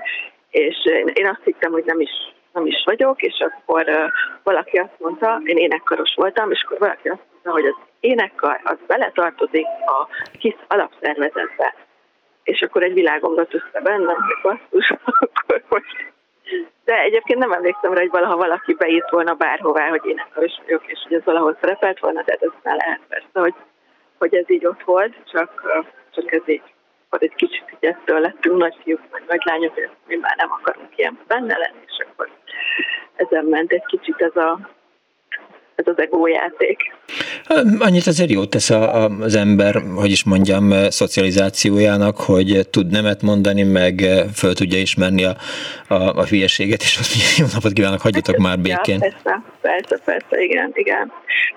és én azt hittem, hogy nem is vagyok, és akkor valaki azt mondta, én énekkaros voltam, és akkor valaki azt mondta, hogy az énekkar az beletartozik a KIS alapszervezetbe. és akkor egy világomlott össze bennem, basszus, akkor most. De egyébként nem emlékszem rá, hogy valaha valaki beírt volna bárhová, hogy én nem is vagyok, és hogy ez valahol szerepelt volna, de ez már lehet persze, hogy ez így ott volt, csak ez így, hogy egy kicsit így ettől lettünk nagy fiúk, vagy nagy lányok, és mi már nem akarunk ilyen benne lenni, és akkor ezen ment egy kicsit ez az egójáték. Annyit azért jót tesz az ember, hogy is mondjam, szocializációjának, hogy tud nemet mondani, meg föl tudja ismerni a hülyeséget, és azt mondja, jó napot kívánok, hagyjatok már békén. Ja, persze, igen.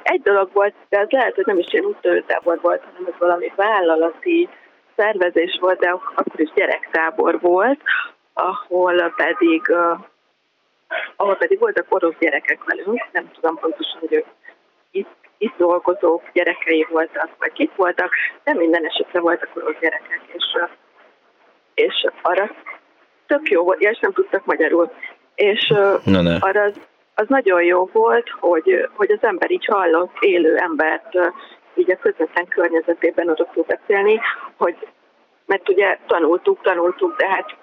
Egy dolog volt, de ez lehet, hogy nem is ilyen úttörő tábor volt, hanem ez valami vállalati szervezés volt, de akkor is gyerektábor volt, ahol pedig voltak orosz gyerekek velünk, nem tudom pontosan, hogy ők itt dolgozók gyerekei voltak, vagy kik voltak, de minden esetre voltak orosz gyerekek, és arra tök jó volt, és nem tudtak magyarul, és arra az nagyon jó volt, hogy az ember így hallott élő embert, így a közvetlen környezetében oda tud beszélni, hogy, mert ugye tanultuk, de hát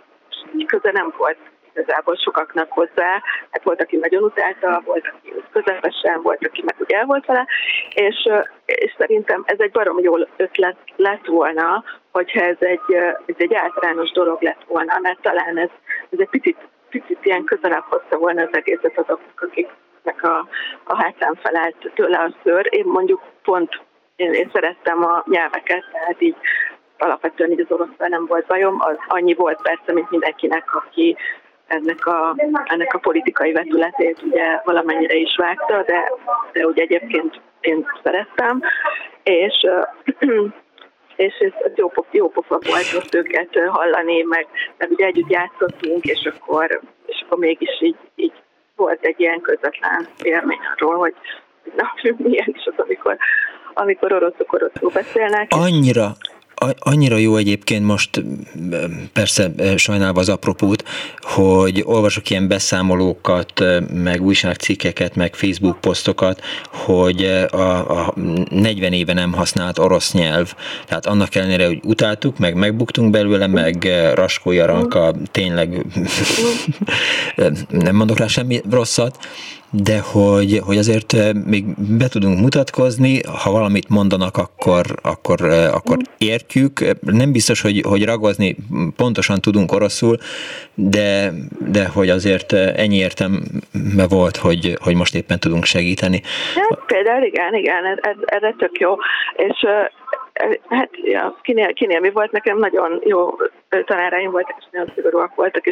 köze nem volt igazából sokaknak hozzá, hát volt, aki nagyon utálta, volt, aki közepesen, volt, aki meg ugye el volt vele, és szerintem ez egy barom jó ötlet lett volna, hogyha ez egy általános dolog lett volna, mert talán ez egy picit ilyen közelebb hozta volna az egészet azoknak, akiknek a hátán felállt tőle a szőr. Én mondjuk pont én szerettem a nyelveket, tehát így alapvetően így az oroszban nem volt bajom, az annyi volt persze, mint mindenkinek, aki ennek a politikai vetületét ugye valamennyire is vágta, de ugye egyébként én szerettem, és ez jó pofa volt most őket hallani, meg ugye együtt játszottunk, és akkor mégis így volt egy ilyen közvetlen élmény arról, hogy na, milyen is az, amikor oroszul beszélnek. Annyira jó egyébként most, persze sajnálva az apropót, hogy olvasok ilyen beszámolókat, meg újságcikkeket, meg Facebook posztokat, hogy a 40 éve nem használt orosz nyelv. Tehát annak ellenére, hogy utáltuk, meg megbuktunk belőle, meg raskó jaranka, tényleg nem mondok rá semmi rosszat, de hogy azért még be tudunk mutatkozni, ha valamit mondanak, akkor értjük. Nem biztos, hogy ragozni pontosan tudunk oroszul, de hogy azért ennyi értelme volt, hogy most éppen tudunk segíteni. Hát, például igen, ez tök jó. És hát ja, kinél mi volt, nekem nagyon jó tanáraim voltak, és nagyon szigorúak voltak,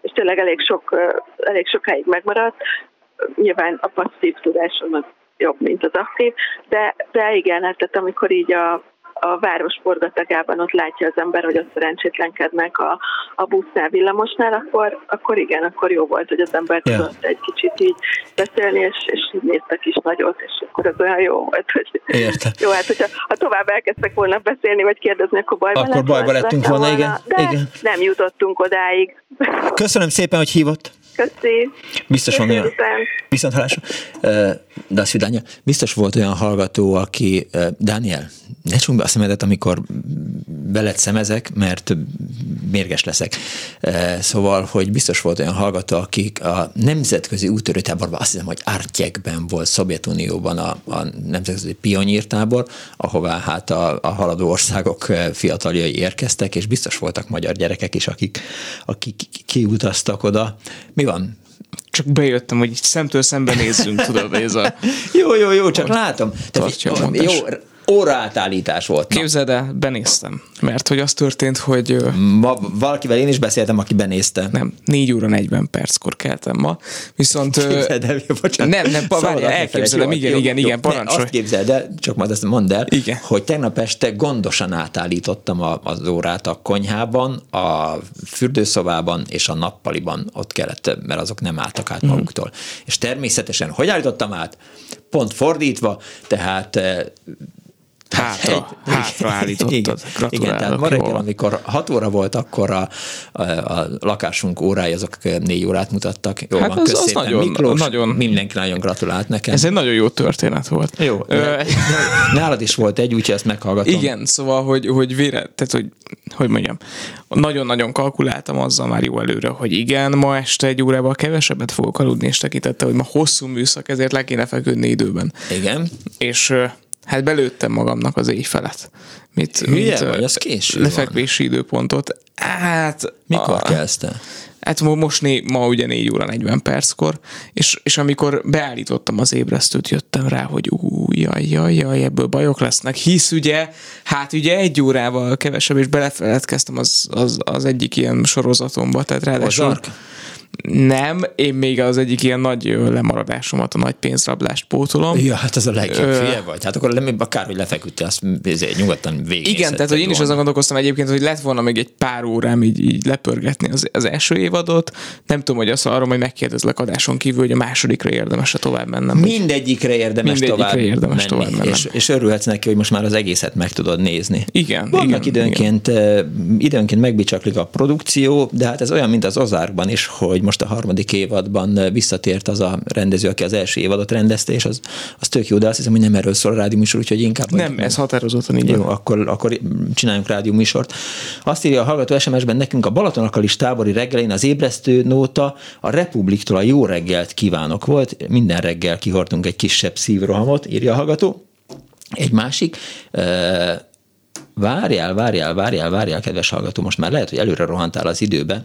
és tényleg elég sokáig megmaradt. Nyilván a passzív tudásom az jobb, mint az aktív, de igen, tehát amikor így a város forgatagában ott látja az ember, hogy ott szerencsétlenkednek a busznál, villamosnál, akkor igen, akkor jó volt, hogy az ember tudott egy kicsit így beszélni, és néztek is nagyot, és akkor az olyan jó volt, hogy jó, hát hogyha tovább elkezdtek volna beszélni, vagy kérdezni, akkor bajba lettünk volna, igen. De igen. Nem jutottunk odáig. Köszönöm szépen, hogy hívott. Köszi. Biztos van olyan. Viszont hallásra. De azt mondja, biztos volt olyan hallgató, aki Dániel, ne csukd be a szemedet, amikor veled szemezek, mert mérges leszek. Szóval, hogy biztos volt olyan hallgató, akik a nemzetközi úttörő táborban, azt hiszem, hogy Artyekben volt, Szovjetunióban a nemzetközi pionírtábor, ahová hát a haladó országok fiataljai érkeztek, és biztos voltak magyar gyerekek is, akik kiutaztak oda. Mi van? Csak bejöttem, hogy szemtől szembe nézzünk, tudod, ez a... Jó, csak látom. Jó, óraátállítás volt. Képzeld el, benéztem. Mert hogy az történt, hogy... Ma valakivel én is beszéltem, aki benézte. Nem, 4:40 keltem ma. Viszont... Képzeld el, bocsánat. Nem, várjál, elképzelem, igen, parancsolj. Azt képzeld el, csak majd azt mondd el, igen, hogy tegnap este gondosan átállítottam az órát a konyhában, a fürdőszobában és a nappaliban ott kellett, mert azok nem álltak át maguktól. És természetesen, hogy állítottam át? Pont fordítva, tehát... Hátra állítottad. Gratulálok. Igen, tehát ma reggel, amikor 6 óra volt, akkor a lakásunk órái azok 4 órát mutattak. Jó, hát van, az nagyon, Miklós, mindenki nagyon gratulált nekem. Ez egy nagyon jó történet volt. Jó, nálad is volt egy, úgyhogy ezt meghallgatom. Igen, szóval, hogy hogy mondjam, nagyon-nagyon kalkuláltam azzal már jó előre, hogy igen, ma este 1 órával kevesebbet fogok aludni, és tekintette, hogy ma hosszú műszak, ezért le kéne feküdni időben. Igen. És hát belőttem magamnak az éjfelet. Ez késő lefekvési van. Időpontot. Hát... Mikor kezdte? Hát ma ugye 4:40-kor, és amikor beállítottam az ébresztőt, jöttem rá, hogy jaj, ebből bajok lesznek, hisz ugye 1 órával kevesebb, és belefeledkeztem az egyik ilyen sorozatomba, tehát ráadásul... Nem, én még az egyik ilyen nagy lemaradásomat, a nagy pénzrablást pótolom. Ja, hát az a legjobb fél vagy. Hát akkor akárhogy lefeküdtél, azt nyugodtan végignézhetted. Igen, tehát hogy én is azon gondolkoztam egyébként, hogy lett volna még egy pár órám így lepörgetni az első évadot. Nem tudom, hogy azt arról, hogy megkérdezlek adáson kívül, hogy a másodikra érdemes-e tovább mennem. Mindegyikre érdemes tovább mennem. És örülhetsz neki, hogy most már az egészet meg tudod nézni. Igen. Vannak időnként megbicsaklik a produkció, de hát ez olyan, mint az Ozarkban is, hogy most a 3. évadban visszatért az a rendező, aki az első évadot rendezte, és az tök jó, de azt hiszem, hogy nem erről szól a rádióműsor, úgyhogy inkább... Nem, ez határozottan így. Jó, akkor csináljunk rádióműsort. Azt írja a hallgató SMS-ben nekünk: a Balatonakalis tábori reggelén az ébresztő nóta a Republiktól a jó reggelt kívánok volt, minden reggel kihordtunk egy kisebb szívrohamot, írja a hallgató. Egy másik... Várjál, kedves hallgató, most már lehet, hogy előre rohantál az időbe.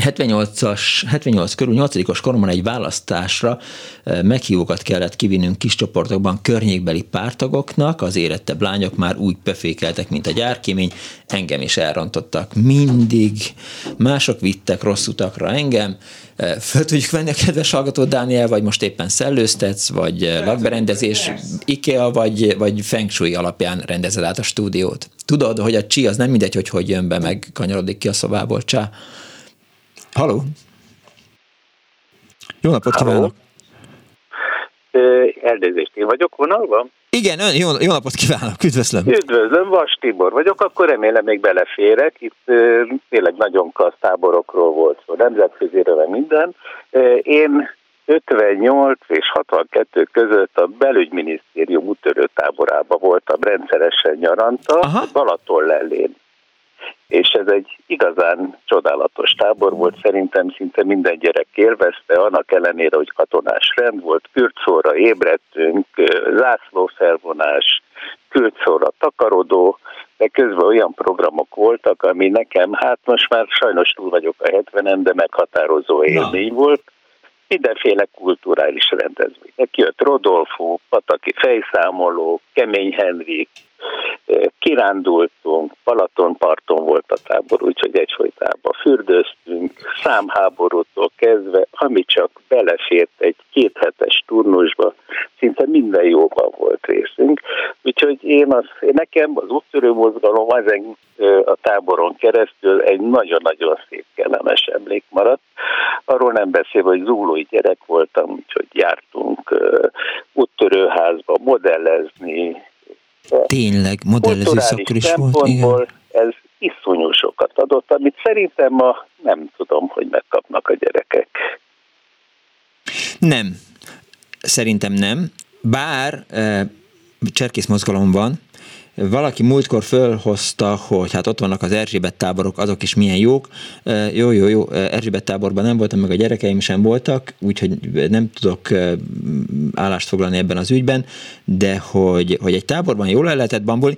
78 körül 8-os koromban egy választásra meghívókat kellett kivinnünk kis csoportokban környékbeli pártagoknak, az érettebb lányok már úgy befékeltek, mint a gyárkémény, engem is elrontottak mindig, mások vittek rossz utakra engem. Föl tudjuk venni a kedves hallgató, Dániel, vagy most éppen szellőztetsz, vagy lakberendezés, IKEA, vagy feng shui alapján rendezed át a stúdiót. Tudod, hogy a csí az nem mindegy, hogy jön be, meg kanyarodik ki a szobából, csá. Halló! Jó napot kívánok! Elnézést, én vagyok vonalban? Igen, jó napot kívánok, üdvözlöm! Üdvözlöm, Vas Tibor vagyok, akkor remélem még beleférek. Itt tényleg nagyon klassz táborokról volt szó, nemzetközéről minden. Én 58 és 62 között a belügyminisztérium úttörő táborában voltam rendszeresen nyaranta, Balaton lellén. És ez egy igazán csodálatos tábor volt, szerintem szinte minden gyerek élvezte, annak ellenére, hogy katonás rend volt, kürtszóra ébredtünk, zászlófelvonás, kürtszóra takarodó, de közben olyan programok voltak, ami nekem, hát most már sajnos túl vagyok a 70-en, de meghatározó élmény volt. Mindenféle kulturális rendezvény. Kijött Rodolfo, Pataki fejszámoló, Kemény Henrik, kirándultunk, Balatonparton volt a tábor, úgyhogy egyfolytában fürdőztünk, számháborútól kezdve, ami csak belefért egy 2 hetes turnusba, szinte minden jóban volt részünk. Úgyhogy nekem az úttörő mozgalom ezen a táboron keresztül egy nagyon-nagyon szép, kellemes emlék maradt. Arról nem beszélve, hogy zúlói gyerek voltam, úgyhogy jártunk úttörőházba modellezni. Tényleg, modellező szakkör is volt. Igen. Ez iszonyú sokat adott, amit szerintem ma nem tudom, hogy megkapnak a gyerekek. Nem. Szerintem nem. Bár cserkészmozgalom van. Valaki múltkor fölhozta, hogy hát ott vannak az Erzsébet táborok, azok is milyen jók. Jó, Erzsébet táborban nem voltam, meg a gyerekeim sem voltak, úgyhogy nem tudok állást foglalni ebben az ügyben, de hogy egy táborban jól el lehetett bambulni.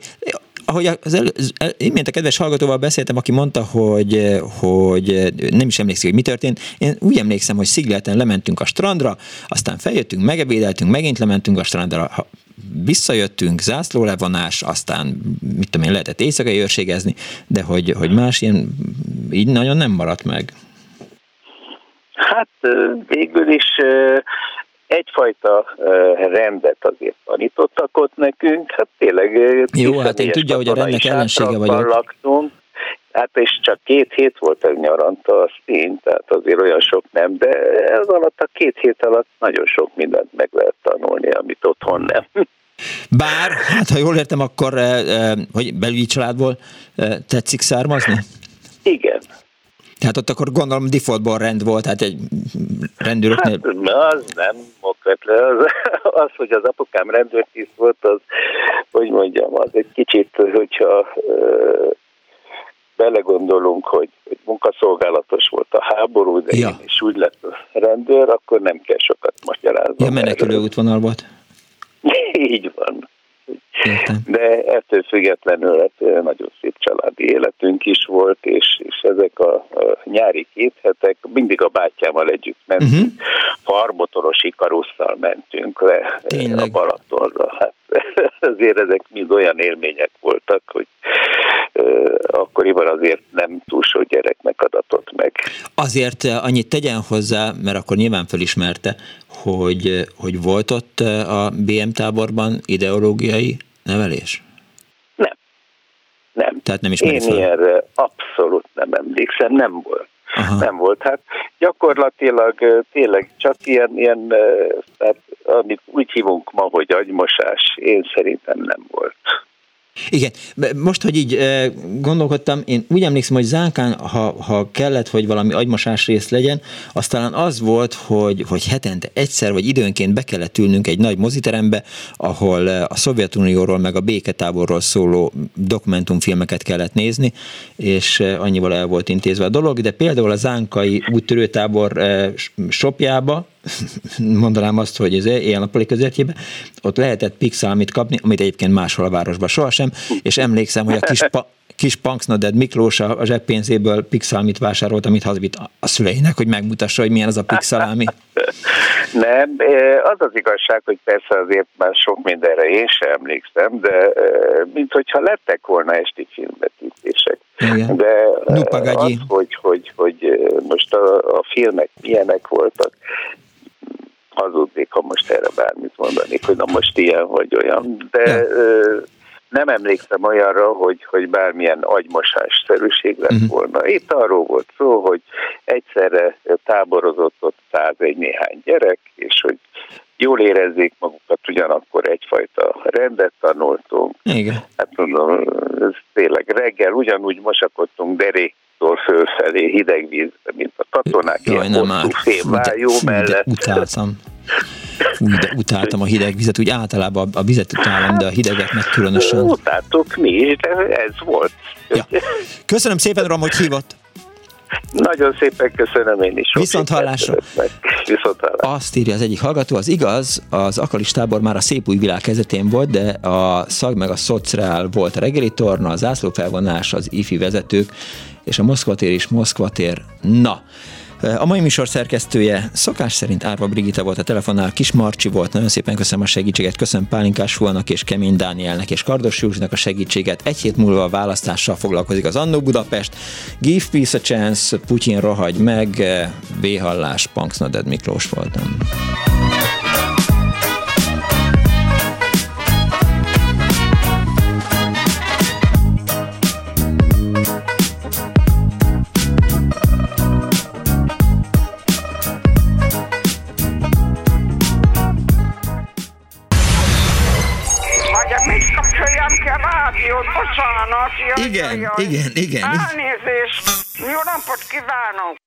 Ahogy imént a kedves hallgatóval beszéltem, aki mondta, hogy nem is emlékszik, hogy mi történt. Én úgy emlékszem, hogy Szigleten lementünk a strandra, aztán feljöttünk, megebédeltünk, megint lementünk a strandra, visszajöttünk, zászlólevonás, aztán mit tudom én, lehetett éjszakai őrségezni, de hogy más ilyen így nagyon nem maradt meg. Hát végül is egyfajta rendet azért tanítottak ott nekünk, hát tényleg... Jó, hát én tudja, hogy a rendnek ellensége vagyok. Laktunk. Hát és csak 2 hét volt ez nyaranta a szín, tehát azért olyan sok nem, de ez alatt a 2 hét alatt nagyon sok mindent meg lehet tanulni, amit otthon nem. Bár, hát ha jól értem, akkor hogy belügyi családból tetszik származni? Igen. Tehát ott akkor gondolom defaultban rend volt, tehát egy rendőröknél... Hát az nem okvett le. Az, hogy az apukám rendőrtiszt volt, az, hogy mondjam, az egy kicsit, hogyha belegondolunk, hogy munkaszolgálatos volt a háború, de ja. Én is úgy lett a rendőr, akkor nem kell sokat magyaráznom. Ja, menekülő útvonal volt. Így van. Értem. De ettől függetlenül nagyon szép családi életünk is volt, és ezek a nyári kéthetek, mindig a bátyámmal együtt mentünk, farmotoros karusszal mentünk le. Tényleg. A Balatonra. Hát, azért ezek mind olyan élmények voltak, hogy akkoriban azért nem túl sok gyereknek adatott meg. Azért annyit tegyen hozzá, mert akkor nyilván felismerte, hogy volt ott a BM táborban ideológiai nevelés? Nem. Tehát nem ismeri fel? Én ilyenre abszolút nem emlékszem, nem volt. Aha. Nem volt. Hát gyakorlatilag tényleg csak ilyen tehát, amit úgy hívunk ma, hogy agymosás, én szerintem nem volt. Igen, most, hogy így gondolkodtam, én úgy emlékszem, hogy Zánkán, ha kellett, hogy valami agymosás rész legyen, az talán az volt, hogy hetente egyszer, vagy időnként be kellett ülnünk egy nagy moziterembe, ahol a Szovjetunióról, meg a béketáborról szóló dokumentumfilmeket kellett nézni, és annyival el volt intézve a dolog, de például a Zánkai úttörő tábor shopjába, mondanám azt, hogy ez ilyen nappali közértjében, ott lehetett Pixalamit kapni, amit egyébként máshol a városban sohasem, és emlékszem, hogy a kis Punksnoded Miklós a zseppénzéből Pixalamit vásárolt, amit hazavitt a szüleinek, hogy megmutassa, hogy milyen az a Pixalami. Nem, az az igazság, hogy persze azért már sok mindenre én sem emlékszem, de mint hogyha lettek volna esti filmvetítések. Igen. De az, hogy most a filmek milyenek voltak, hazudnék, ha most erre bármit mondanék, hogy na most ilyen vagy olyan, de nem emlékszem olyanra, hogy bármilyen agymosásszerűség lett volna. Itt arról volt szó, hogy egyszerre táborozott ott 101 néhány gyerek, és hogy jól érezzék magukat, ugyanakkor egyfajta rendet tanultunk. Igen. Hát mondom, ez tényleg reggel ugyanúgy mosakodtunk deréktól fölfelé hideg vízbe, mint a katonák, ilyen hosszú félvájó mellett. Utáltam a hideg vizet, úgy általában a vizet utálom, de a hideget meg különösen. Utáltuk mi is, de ez volt. Ja. Köszönöm szépen, Rom, hogy hívott. Nagyon szépen köszönöm én is. Viszont hallásra. Azt írja az egyik hallgató, az igaz, az Akalis tábor már a szép új világ kezdetén volt, de a szag meg a szociál volt a reggeli torna, a zászlófelvonás, az ifi vezetők, és a Moszkvatér. Na, a mai műsor szerkesztője szokás szerint Árva Brigitta volt a telefonnál, Kis Marcsi volt, nagyon szépen köszönöm a segítséget, köszönöm Pálinkás Hulának és Kemény Dánielnek és Kardos Józsnak a segítséget. Egy hét múlva a választással foglalkozik az Annó Budapest, Give Peace a Chance, Putyin rohagy meg, V-hallás, Punksnoded Miklós voltam. Igen. Elnézést, jó napot kívánok!